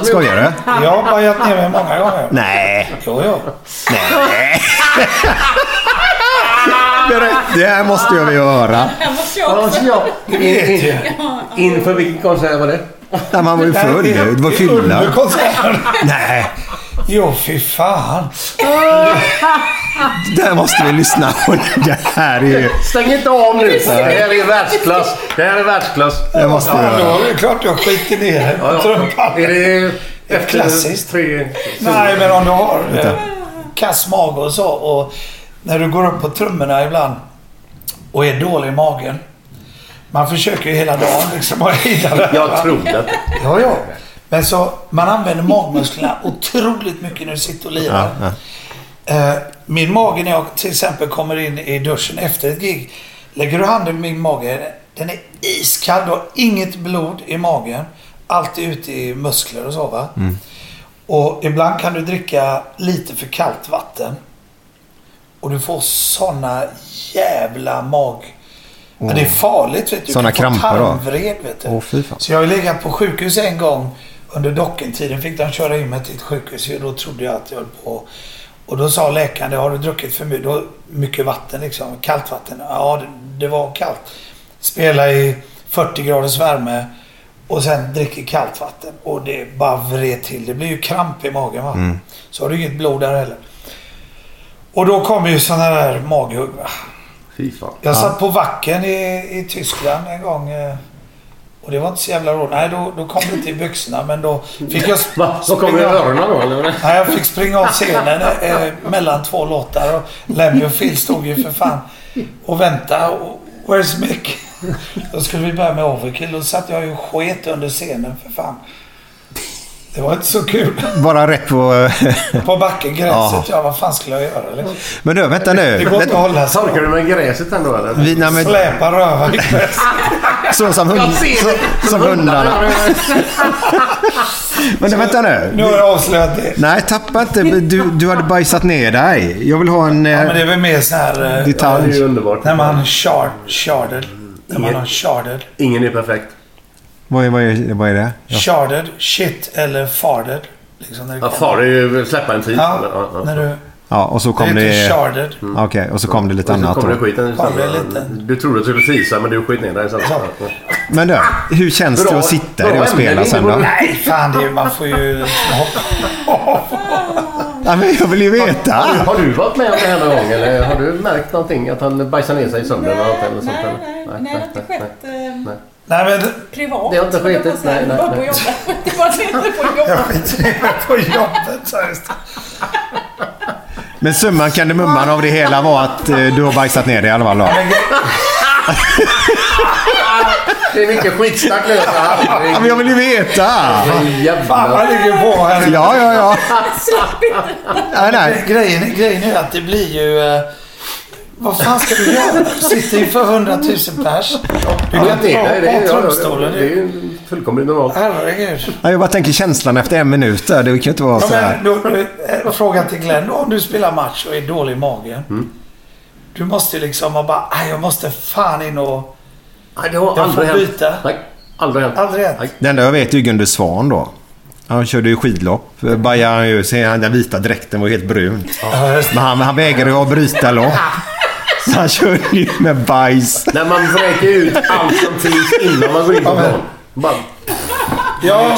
Skojar du? Jag har bajat ner mig många gånger. Nej. Jo. Nej. Det här måste jag vilja höra. Det vet jag. Inför vilken konsert var det? Nej, man var ju full. Det var fylla. Under konserten. Nej. Jo, fy fan. Där måste vi lyssna. Det här är ju... Stäng inte av nu. Det här är världsklass. Det måste vi göra. Ja, det är klart jag skiter ner. Ja. Är det ett klassiskt? 3. Nej, men om du har kass mage och så. Och när du går upp på trummorna ibland och är dålig i magen. Man försöker ju hela dagen liksom att hitta det. Jag trodde att... Ja. Men så, man använder magmusklerna otroligt mycket när du sitter och lirar. Ja. Min mage, när jag till exempel kommer in i duschen efter ett gig, lägger du handen i min mage, den är iskall, du har inget blod i magen, allt är ute i muskler och så va. Mm. Och ibland kan du dricka lite för kallt vatten och du får såna jävla mag. Men det är farligt, vet du. Såna krampar då. Vet du. Fy fan. Så jag har legat på sjukhus en gång under Dokken-tiden, fick de köra in mig till ett sjukhus och då trodde jag att jag höll på. Och då sa läkaren, har du druckit för mycket vatten liksom, kallt vatten? Ja, det var kallt. Spela i 40 graders värme och sen dricker kallt vatten och det bara vred till. Det blir ju kramp i magen va. Mm. Så har du inget blod där heller. Och då kommer ju sådana där maghugg va. Jag satt på vacken i Tyskland en gång och det var inte så jävla roligt. Nej, då kom det till byxorna, men då fick jag... Så kom det öronen då, eller? Nej, jag fick springa av scenen mellan två låtar och Lemmy och Phil stod ju för fan och väntade. Och, where's Mick? Då skulle vi börja med Overkill och satt jag ju sket under scenen för fan. Det var inte så kul. Bara rätt på... på backen, gräset. Ja, vad fan skulle jag göra? Eller? Men du, vänta nu. Det går inte att hålla sig. Torkar du med gräset ändå, eller? Släpa rövar i gräset. Så som hund, som hundarna. Men vänta nu. Nu har jag avslöjat det. Nej, tappa inte. Du hade bajsat ner dig. Jag vill ha en ja, men det är väl mer så här detalj. Det är ju underbart. När man charter. När man har charter. Ingen är perfekt. Vad är det? Ja. Charter, shit eller farted. Liksom när det farted är ju släppa en tid. Ja, när du... Ja, och så kom det... Mm. Okej, och så kom det lite annat. Kom det skiten, du trodde att du skulle fisa, men du skit ner där. Men du, hur känns det att sitta där och spela sen då? Nej, fan, det är, man får ju... Ja, men jag vill ju veta. Har du varit med om det här någon gång? Eller har du märkt någonting? Att han bajsar ner sig i sömnen eller något? Nej, sånt, eller? Nej, det har inte skett. Nej, men... Privat. Det har inte skett. Nej. Bara på jobbet. Det var inte på jobbet. Jag skiter på jobbet, seriöst. Men summan kan det mumman av det hela var att du har bajsat ner det i alla fall. Det är mycket skitsnack nu. Ja, men jag vill ju veta. Fan, vad ligger på här. Ja. Nej. Grejen är att det blir ju... Vad fan ska du göra? Du sitter ju för 100 000 pers. Du kan inte dra på trumstolen. Det är ju fullkomligt normalt. Herregud. Jag bara tänker känslan efter en minut. Det kan ju inte vara så här. Då, frågan till Glenn. Om du spelar match och är dålig i magen. Mm. Du måste liksom bara... Jag måste fan in och... Jag får byta. Nej, aldrig hänt. Det enda jag vet är ju Gunder Svan då. Han körde ju skidlopp. Bajar ju så den vita dräkten var helt brun. Ja. Men han vägrade ju att bryta lopp. Så han körde ju med bajs. När man vräker ut allt som finns innan man går in på banan. Ja,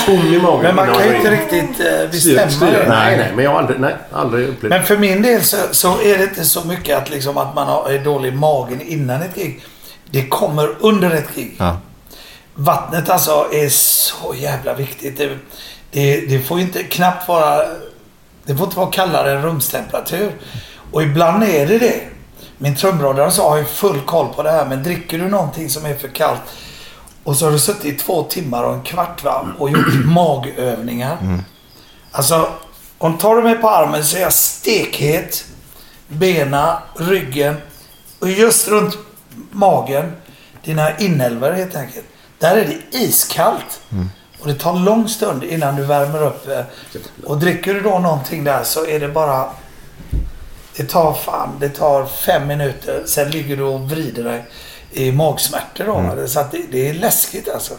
men man kan ju inte riktigt bestämma det. Nej, men jag har aldrig upplevt. Men för min del så är det inte så mycket att, liksom, att man har dålig magen innan ett gig. Det kommer under ett gig. Ja. Vattnet alltså är så jävla viktigt. Det får inte knappt vara... Det får inte vara kallare än rumstemperatur. Och ibland är det. Min trumrådare så har ju full koll på det här. Men dricker du någonting som är för kallt och så har du suttit i 2 timmar och en kvart och gjort magövningar. Mm. Alltså, om du tar mig på armen så är jag stekhet, bena, ryggen och just runt magen, dina inälver helt enkelt. Där är det iskallt. Mm. Och det tar en lång stund innan du värmer upp. Och dricker du då någonting där så är det bara... Det tar 5 minuter. Sen ligger du och vrider dig i magsmärtor. Då. Mm. Så att det är läskigt alltså.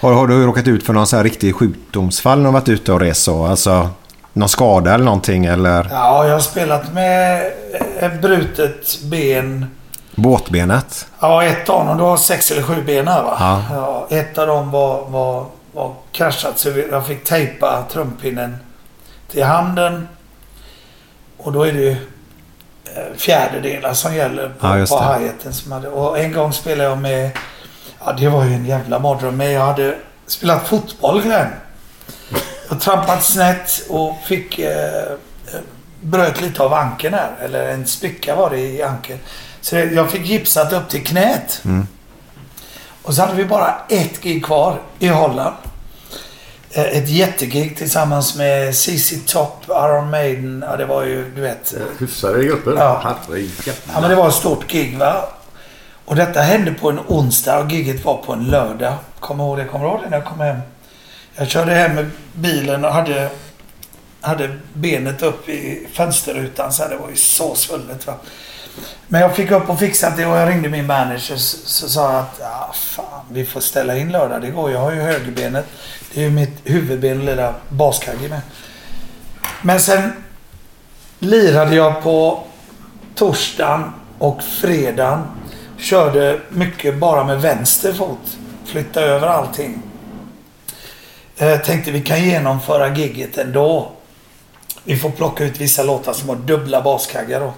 Har du råkat ut för någon så här riktig sjukdomsfall när du varit ute och resa? Alltså någon skada eller någonting? Eller? Ja, jag har spelat med ett brutet ben. Båtbenet? Ja, ett av dem. Du har 6 eller 7 ben här, va? Ja. Ja, ett av dem var kraschat så jag fick tejpa trumpinnen till handen. Och då är det ju 4/4 som gäller på hi-haten som hade. Och en gång spelade jag med, det var ju en jävla mardröm, men jag hade spelat fotboll igen och trampat snett och fick bröt lite av ankeln här, eller en spricka var det i ankeln, så jag fick gipsat upp till knät. Mm. Och så hade vi bara ett gig kvar i Holland, ett jättegig tillsammans med CC Top, Iron Maiden. Det var ju, du vet, hyfsade grupper. Ja, men det var ett stort gig, va? Och detta hände på en onsdag och giget var på en lördag. Kommer ihåg när jag kom hem. Jag körde hem med bilen och hade benet upp i fönsterrutan, så det var ju så svullet, va? Men jag fick upp och fixat det och jag ringde min manager så sa jag att fan, vi får ställa in lördag, det går, jag har ju högerbenet, det är ju mitt huvudben och lilla baskagge med. Men sen lirade jag på torsdagen och fredagen, körde mycket bara med vänster fot, flyttade över allting. Jag tänkte vi kan genomföra gigget ändå, vi får plocka ut vissa låtar som har dubbla baskaggar då.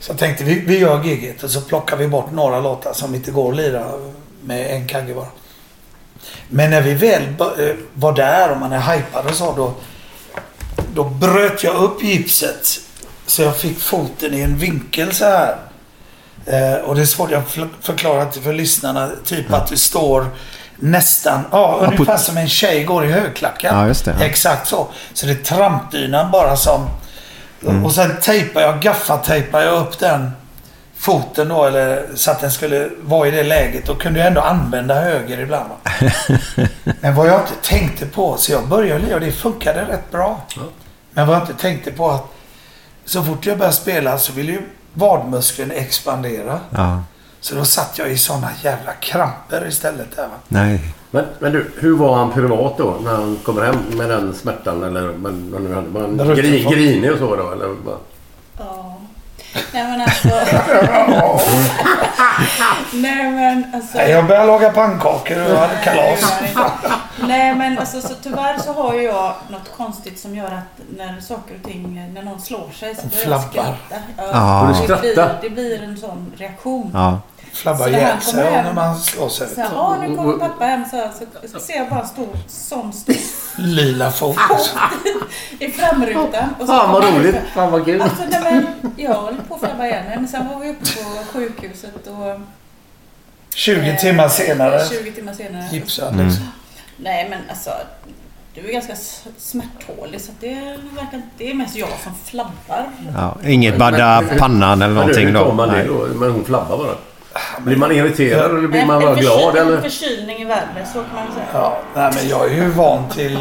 Så jag tänkte, vi gör gigget och så plockar vi bort några låtar som inte går att lira med en kagge bara. Men när vi väl var där och man är hypad och så, då bröt jag upp gipset så jag fick foten i en vinkel så här. Och det är svårt att förklara för lyssnarna, typ att vi står nästan, ungefär som en tjej går i högklackan. Ja, just det, ja. Exakt så. Så det är trampdynan bara som... Mm. Och sen tejpar jag upp den foten då, eller så att den skulle vara i det läget, och kunde jag ändå använda höger ibland. Men vad jag inte tänkte på, så jag började, och det funkade rätt bra. Men vad jag inte tänkte på, att så fort jag började spela så ville ju vadmuskeln expandera. Ja. Så då satt jag i såna jävla kramper istället där, va? Nej. Men du, hur var han privat då när han kommer hem med den smärtan, eller man grinig och så då, eller vad? Ja. Nej men alltså. Nej men alltså. Jag började laga pannkakor och hade kalas. Nej men alltså, så tyvärr så har jag något konstigt som gör att när saker och ting, när någon slår sig, så börjar jag skratta. Ja, det blir en sån reaktion. Ja. Flabbar igen sig när man slår sig. Så ja, nu kommer pappa hem, så ser jag bara en stor lila fot i framrutan. Och så, fan vad roligt, fan vad kul. Alltså, jag håller på att flabba igen, men sen var vi uppe på sjukhuset och 20 timmar senare gipsad. Mm. Nej men alltså, du är ganska smärthålig, så det är mest jag som flabbar. Ja, inget badda pannan eller någonting då. Men hon flabbar bara. Blir man irriterad eller blir man bara glad? En förkylning i världen, så kan man säga. Ja, nej, men jag är ju van till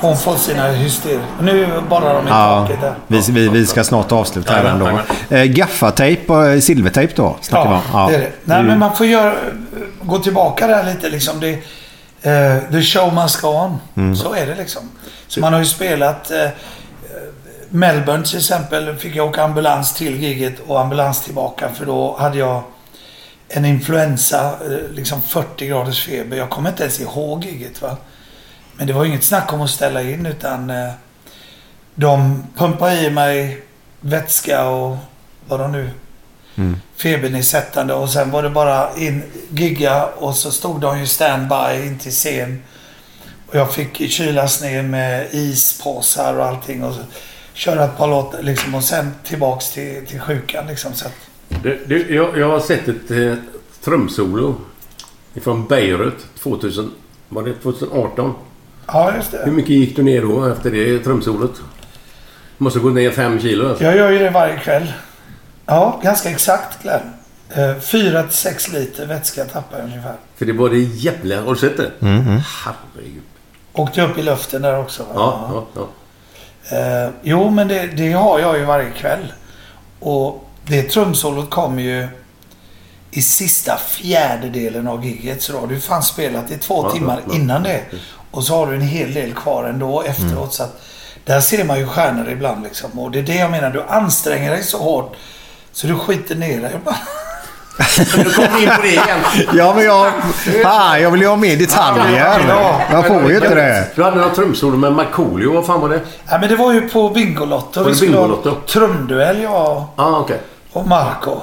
hon får sina hysterier. Nu bara de i taket där. Vi ska snart avsluta här ändå. Gaffatejp och silvertejp då? Ja, ja, det är det. Nej, men man får gå tillbaka där lite liksom. Det the show must go on. Mm. Så är det liksom. Så man har ju spelat Melbourne till exempel, fick jag åka ambulans till giget och ambulans tillbaka, för då hade jag en influensa, liksom 40 graders feber. Jag kommer inte ens ihåg giget, va. Men det var inget snack om att ställa in, utan de pumpade i mig vätska och vad de nu febernedsättande, och sen var det bara in gigga, och så stod de ju standby in till scen, och jag fick kylas ner med ispåsar och allting, och så köra ett par låtar liksom, och sen tillbaks till sjukan liksom, så att... jag har sett ett trumsolo från Beirut 2000, var det 2018? Ja, just det. Hur mycket gick du ner då efter det trumsolot? Måste gå ner 5 kilo alltså. Jag gör ju det varje kväll. Ja, ganska exakt, Glenn. 4-6 liter vätska tappar ungefär. För det var det jävla, har du sett det? Mm-hmm. Herregud. Åkte upp i luften där också, va? Ja. Jo, men det har jag ju varje kväll. Och det trumsolot kom ju i sista fjärdedelen av giget, så då har du fan spelat i 2 timmar innan det. Och så har du en hel del kvar ändå efteråt, så att där ser man ju stjärnor ibland liksom. Och det är det jag menar, du anstränger dig så hårt så du skiter ner dig bara. Du kommer in på det igen. Ja, men jag vill ju ha mer detaljer. Jag får ju inte det. Du hade några trumsolo med Marcolio, vad fan var det? Ja, men det var ju på Bingolotto. Var det Bingolotto? Trumduell, jag och Marco.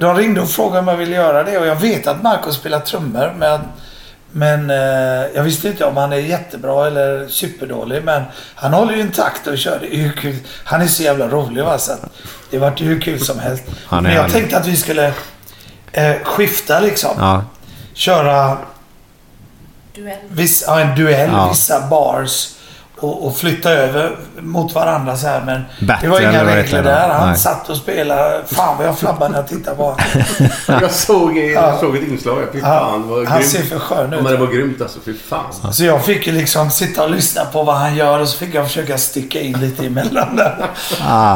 De ringde och frågade om jag ville göra det, och jag vet att Marco spelar trummor, men jag visste inte om han är jättebra eller superdålig, men han håller ju intakt och kör. Han är så jävla rolig, va, så det vart ju hur kul som helst. Men jag tänkte att vi skulle skifta liksom. Ja. Köra duell. En duell, vissa bars och flytta över mot varandra så här, men battle, det var inga regler där. Han satt och spelade, fan vad jag flabbade när jag tittade på. Jag såg ett inslag, jag fick fan vad han grymt. Ser för skön ut. Men det var grymt alltså, fy fan. Så jag fick ju liksom sitta och lyssna på vad han gör, och så fick jag försöka sticka in lite emellan där.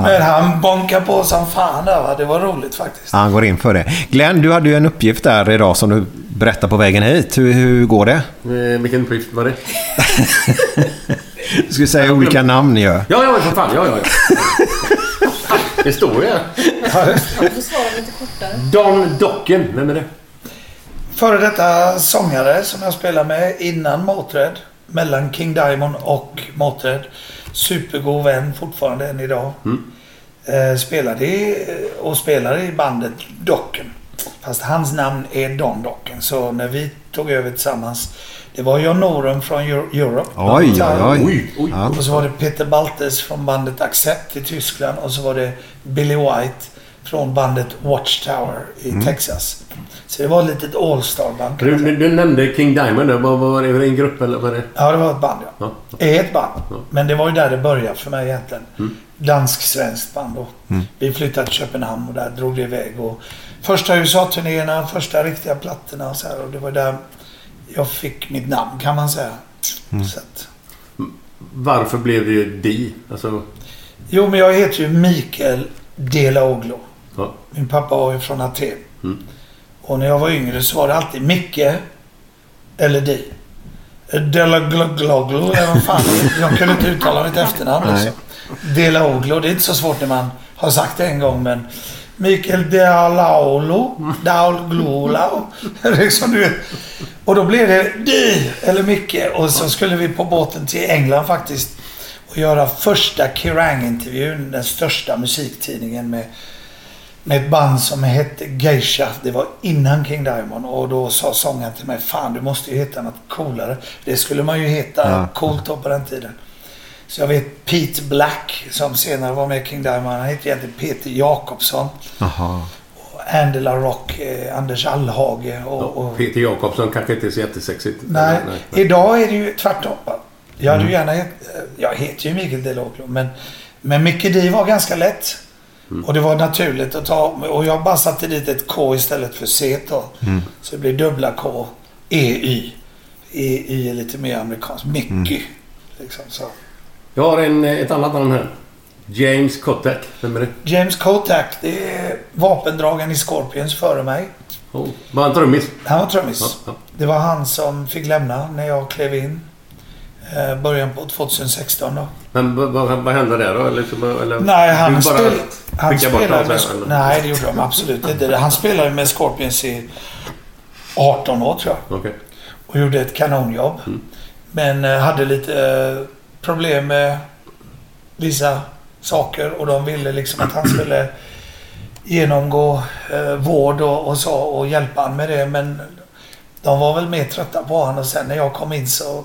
Men han bonkade på som fan där, va? Det var roligt faktiskt. Han går in för det. Glenn, du hade ju en uppgift där idag som du berättade på vägen hit. Hur går det? Vilken uppgift var det? Du skulle säga olika namn ju. Ja, för fan. Ja. Det står ju. Du svarar lite kortare. Don Dokken, vem är det? Före detta sångare som jag spelar med innan Motörhead, mellan King Diamond och Motörhead. Supergod vän fortfarande än idag. Spelade i bandet Dokken. Fast hans namn är Don Dokken, så när vi tog över tillsammans, det var John Norum från Europe. Oj. Och så var det Peter Baltes från bandet Accept i Tyskland, och så var det Billy White från bandet Watchtower i Texas. Så det var ett litet all-star-band. Du nämnde King Diamond. Var det en grupp eller var det? Ja, det var ett band. Ja. Det är ett band. Ja. Men det var ju där det började för mig egentligen. Dansk-svenskt band då. Vi flyttade till Köpenhamn och där drog det iväg. Och första USA-turnéerna, första riktiga plattorna och så här. Och det var där jag fick mitt namn kan man säga. Så att... Varför blev det ju Dee? Alltså... Jo, men jag heter ju Mikael Delaoglu. Ja. Min pappa var ju från Aten. Och när jag var yngre så var det alltid Micke eller Dee. Delaoglu, vad fan. Jag kunde inte uttala mitt efternamn. Alltså. Delaoglu, det är inte så svårt när man har sagt det en gång, men Mikael Delaoglu, liksom du vet. Och då blev det Dee eller Micke. Och så skulle vi på båten till England faktiskt och göra första Kerrang-intervjun, den största musiktidningen med ett band som hette Geisha. Det var innan King Diamond. Och då sa sångaren till mig, fan du måste ju heta något coolare. Det skulle man ju heta coolt på den tiden. Så jag vet Pete Black som senare var med King Diamond. Han hette egentligen Peter Jakobsson. Aha. Angela Rock, Anders Allhage och Peter Jakobsson kanske inte är så jättesexigt. Nej. Idag är det ju tvärtom. Jag hade ju gärna jag heter ju Mikael Deloglo, men Mikkey Dee var ganska lätt. Och det var naturligt att ta, och jag bara satte dit ett K istället för C då. Så det blir dubbla K, E-Y. E-Y är lite mer amerikanskt, Mickey liksom så. Jag har ett annat namn här. James Kotak, vem är det? James Kotak, det är vapendragen i Scorpions före mig. Var han trummis? Han var trummis. Ja. Det var han som fick lämna när jag klev in. Början på 2016 då. Men vad hände där då? Eller, nej, han spelade med, nej, det gjorde de absolut inte. Han spelade med Scorpions i 18 år tror jag. Okay. Och gjorde ett kanonjobb. Men hade lite problem med vissa saker och de ville liksom att han skulle genomgå vård och hjälpa han med det, men de var väl mer trötta på han, och sen när jag kom in så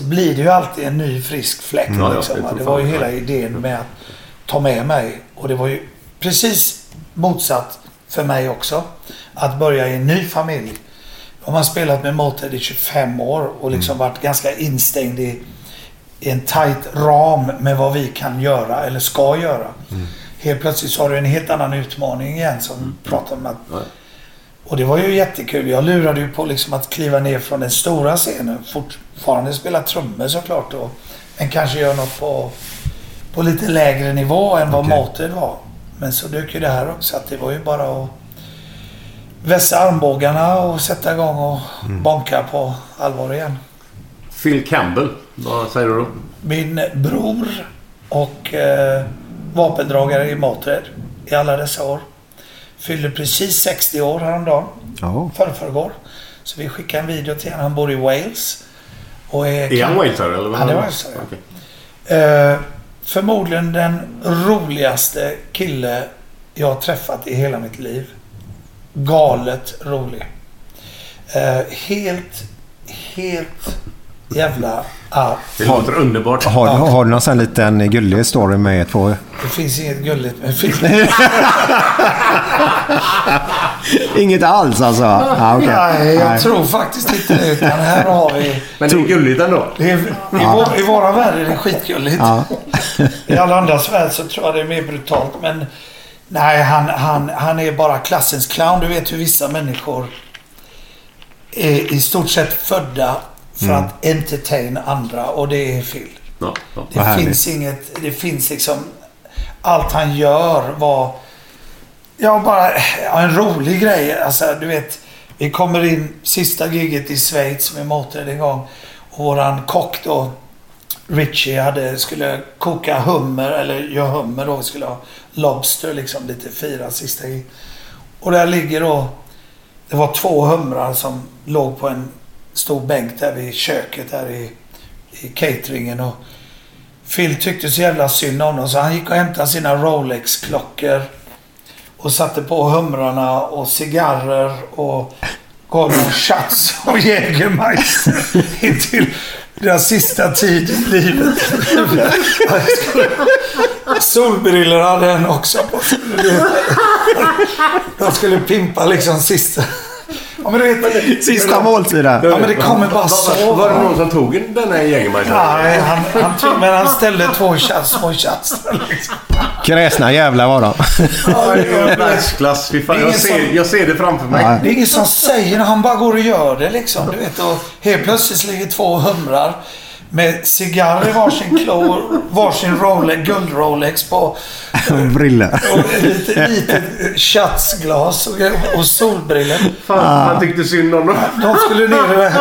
blir det ju alltid en ny frisk fläck liksom. Det var ju hela idén med att ta med mig, och det var ju precis motsatt för mig också att börja i en ny familj. De har spelat med Motörhead i 25 år och liksom varit ganska instängd i en tajt ram med vad vi kan göra eller ska göra. Helt plötsligt så har du en helt annan utmaning igen som pratar om att... Och det var ju jättekul. Jag lurade ju på liksom att kliva ner från den stora scenen. Fortfarande spela trummor såklart. Och en kanske gör något på lite lägre nivå än vad Motörhead var. Men så dök ju det här upp. Så att det var ju bara att vässa armbågarna och sätta igång och banka på allvar igen. Phil Campbell, vad säger du då? Min bror och vapendragare i Motörhead i alla dessa år. Fyllde precis 60 år häromdagen, förrgår. Så vi skickade en video till honom, han bor i Wales. Och är han walesare eller? Han är walesare, förmodligen den roligaste kille jag har träffat i hela mitt liv. Galet rolig. Helt jävla det låter underbart. Har du någon sån liten gullig story med ett på? Det finns inget gulligt med filmen. Inget alls alltså? Okay. Nej, jag tror faktiskt inte det, utan här har vi... Men det är gulligt ändå. I våra värld är det skitgulligt. I alla andras värld så tror jag det är mer brutalt. Men nej, han är bara klassens clown. Du vet hur vissa människor är i stort sett födda för att entertaina andra, och det är Phil. Det finns inget, det finns liksom, allt han gör var bara en rolig grej. Alltså du vet, vi kommer in sista giget i Schweiz som vi matade en gång, och våran kock då Richie skulle koka hummer, eller göra hummer då, skulle ha lobster liksom, lite fira sista gig. Och där ligger då, det var 2 humrar som låg på en stor bänk där vid köket där i cateringen, och Phil tyckte så jävla synd om dem, så han gick och hämtade sina Rolex-klockor och satte på humrarna och cigarrer och gav dem shots och Jägermeister till deras sista tid i livet. Solbriller hade han också på. Jag skulle pimpa liksom sista. Ja, men vet, sista måltiden. Ja, men det kommer bara så. Var det någon som tog den här gängmatchen? Nej, han ställde två chats. Liksom. Kräsna jävla var de. Ja, det är världsklass. Jag ser det framför mig. Ja. Det är ingen som säger när han bara går och gör det liksom. Du vet, och helt plötsligt ligger två humrar med cigarr i varsin klor, varsin Rolex, guld Rolex på briller och lite chatsglas och solbriller. Fan, man tyckte synd om dem. De skulle ner,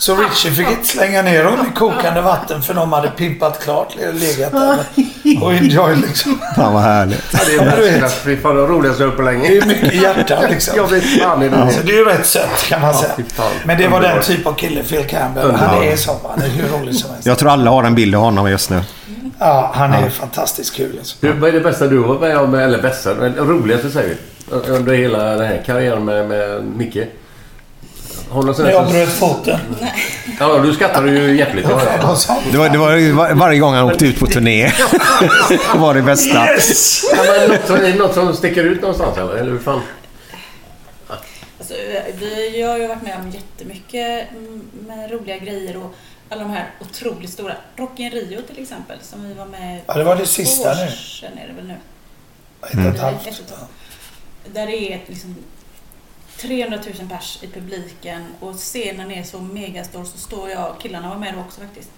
så Richie fick slänga ner dem i kokande vatten för de hade pimpat klart, legat där och enjoy liksom. Fan vad härligt. Ja, det är rätt fri för de roligaste upp på länge. Det är mycket hjärta liksom. Jag vet fan i det. Alltså, det är ju rätt sött kan man säga. Men det var den typ av kille Phil Campbell. Han är så, han är hur rolig som helst. Jag tror alla har en bild av honom just nu. Ja, han är fantastiskt kul alltså. Vad är det bästa du har med om, eller bästa, roligaste säger vi, under hela den här karriären med Micke? Nej, jag bröt foten. Ja, du skattade ju jävligt. Det var varje gång han åkte ut på turné. Det var det bästa. Yes! Ja, men något som sticker ut någonstans, eller hur fan? Alltså, jag har ju varit med om jättemycket med roliga grejer och alla de här otroligt stora. Rock in Rio till exempel, som vi var med. Ja, det var det sista nu. Sen är det väl nu. Ett och ett halvt. Där det är liksom 300 000 pers i publiken och scenen är så megastor, så står jag, killarna var med då också faktiskt,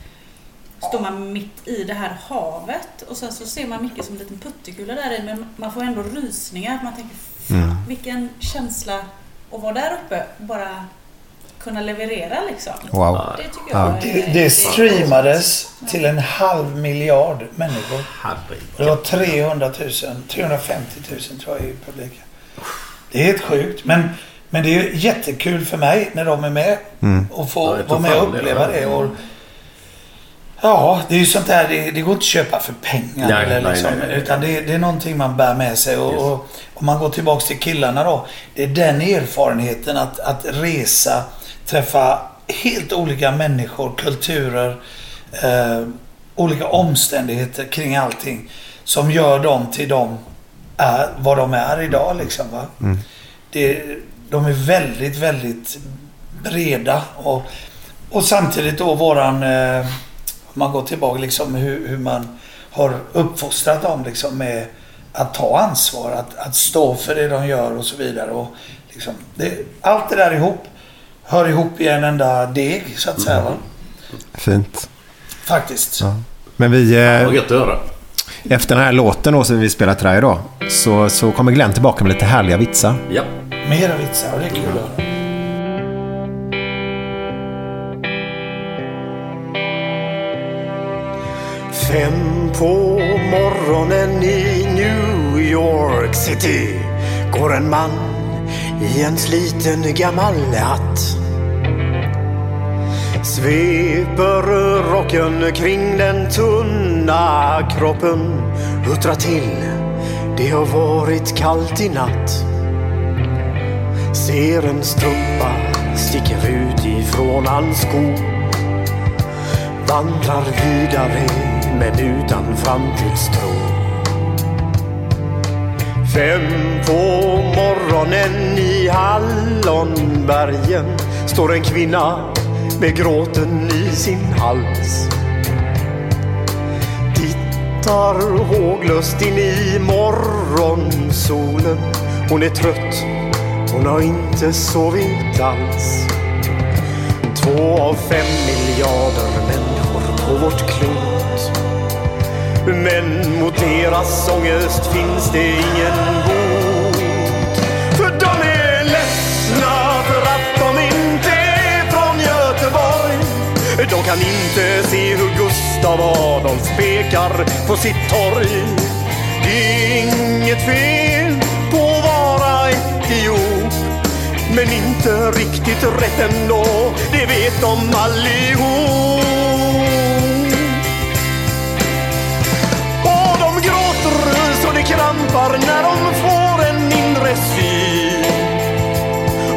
står man mitt i det här havet och sen så ser man Micke som en liten puttekula där i, men man får ändå rysningar, man tänker vilken känsla att vara där uppe, bara kunna leverera liksom. Wow. Det tycker jag det streamades till 500 000 000 människor. Det var 350 000 tror jag i publiken. Det är helt sjukt, men det är jättekul för mig när de är med och får vara med och uppleva det. Och, ja, det är ju sånt där, det går inte att köpa för pengar. Nej, eller liksom, nej. Utan det är någonting man bär med sig. Och om man går tillbaka till killarna då, det är den erfarenheten att resa, träffa helt olika människor, kulturer, olika omständigheter kring allting som gör dem till dem vad de är idag liksom, va? Mm. De är väldigt, väldigt breda och samtidigt då våran man går tillbaka liksom hur man har uppfostrat dem liksom med att ta ansvar, att stå för det de gör och så vidare och liksom, allt det där ihop hör ihop i en enda deg så att säga, va? Fint. Faktiskt. Ja. Men vi har gött att göra. Efter den här låten då, som vi spelar trä idag, så kommer Glenn tillbaka med lite härliga vitsar. Ja, mera vitsar, det är kul att höra. Fem på morgonen i New York City går en man i en sliten gammal hatt. Sveper rocken kring den tunna kroppen, huttrar till, det har varit kallt i natt. Ser en strumpa sticker ut ifrån hans sko, vandrar vidare men utan framtidstro. Fem på morgonen i Hallonbergen står en kvinna med gråten i sin hals. Tittar håglöst in i morgonsolen. Hon är trött, hon har inte sovit alls. 2 av 5 miljarder människor på vårt klot, men mot deras ångest finns det ingen bot. För de är ledsna för att de inte de kan inte se hur Gustav Adolf pekar på sitt torg. Det är inget fel på att vara idiot, men inte riktigt rätt ändå, det vet de allihop. Och de gråter så det krampar när de får en inre syn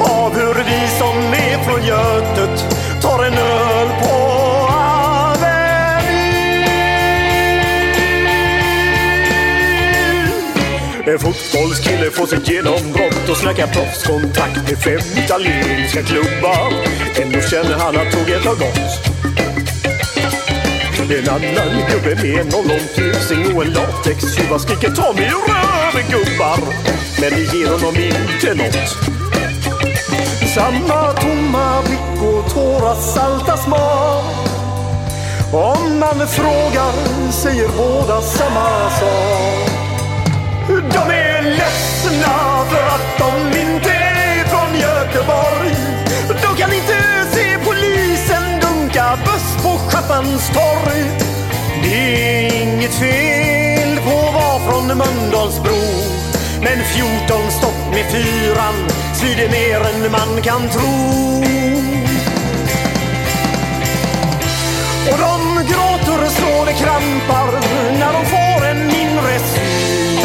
av hur vi som är från Götet tar en öl på Avenyn. En fotbollskille får sitt genombrott och snackar proffskontakt med 5 italienska klubbar. Ändå känner han att tåget har gått. En annan gubbe med 00 000 och en latextjuva skriker ta mig och rör mig gubbar. Men det ger honom inte något. Samma tomma blick och tårar salta smak. Om man frågar säger båda samma sak. De är ledsna för att de inte är från Göteborg. De kan inte se polisen dunka buss på Schappans torg. Det är inget fel på att vara från Mölndalsbro, men 14 stopp med 4 så det mer än man kan tro. Och de gråter så det krampar när de får en mindre syn.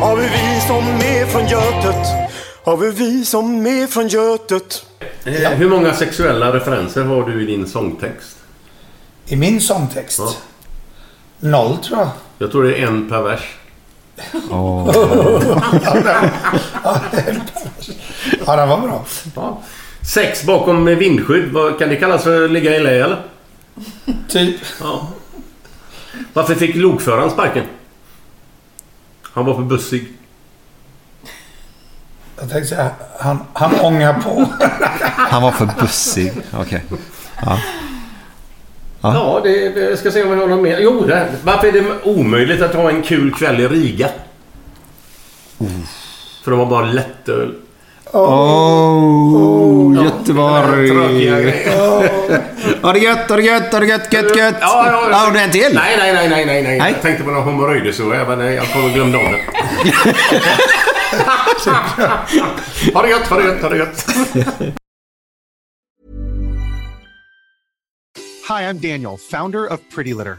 Har vi som är från Götet? Har vi som är från Götet? Ja. Hur många sexuella referenser har du i din sångtext? I min sångtext? Ja. 0 tror jag. Jag tror det är 1 per vers. Oh. Ja, det var bra. Ja. 6 bakom vindskydd, kan det kallas för ligga i lä eller? Typ. Ja. Varför fick lokföraren sparken? Han var för bussig. Jag tänkte säga, han ångar på. Han var för bussig, okej. Okay. Ja. Ja, ja jag ska se om jag har något mer. Jo, det här. Varför är det omöjligt att ha en kul kväll i Riga? För de var bara lättöl. Göteborg. Har det gött. Ja, det är en till. Nej. Jag tänkte på någon homoröjde så även jag får glömma det. Har det gött. Hi, I'm Daniel, founder of Pretty Litter.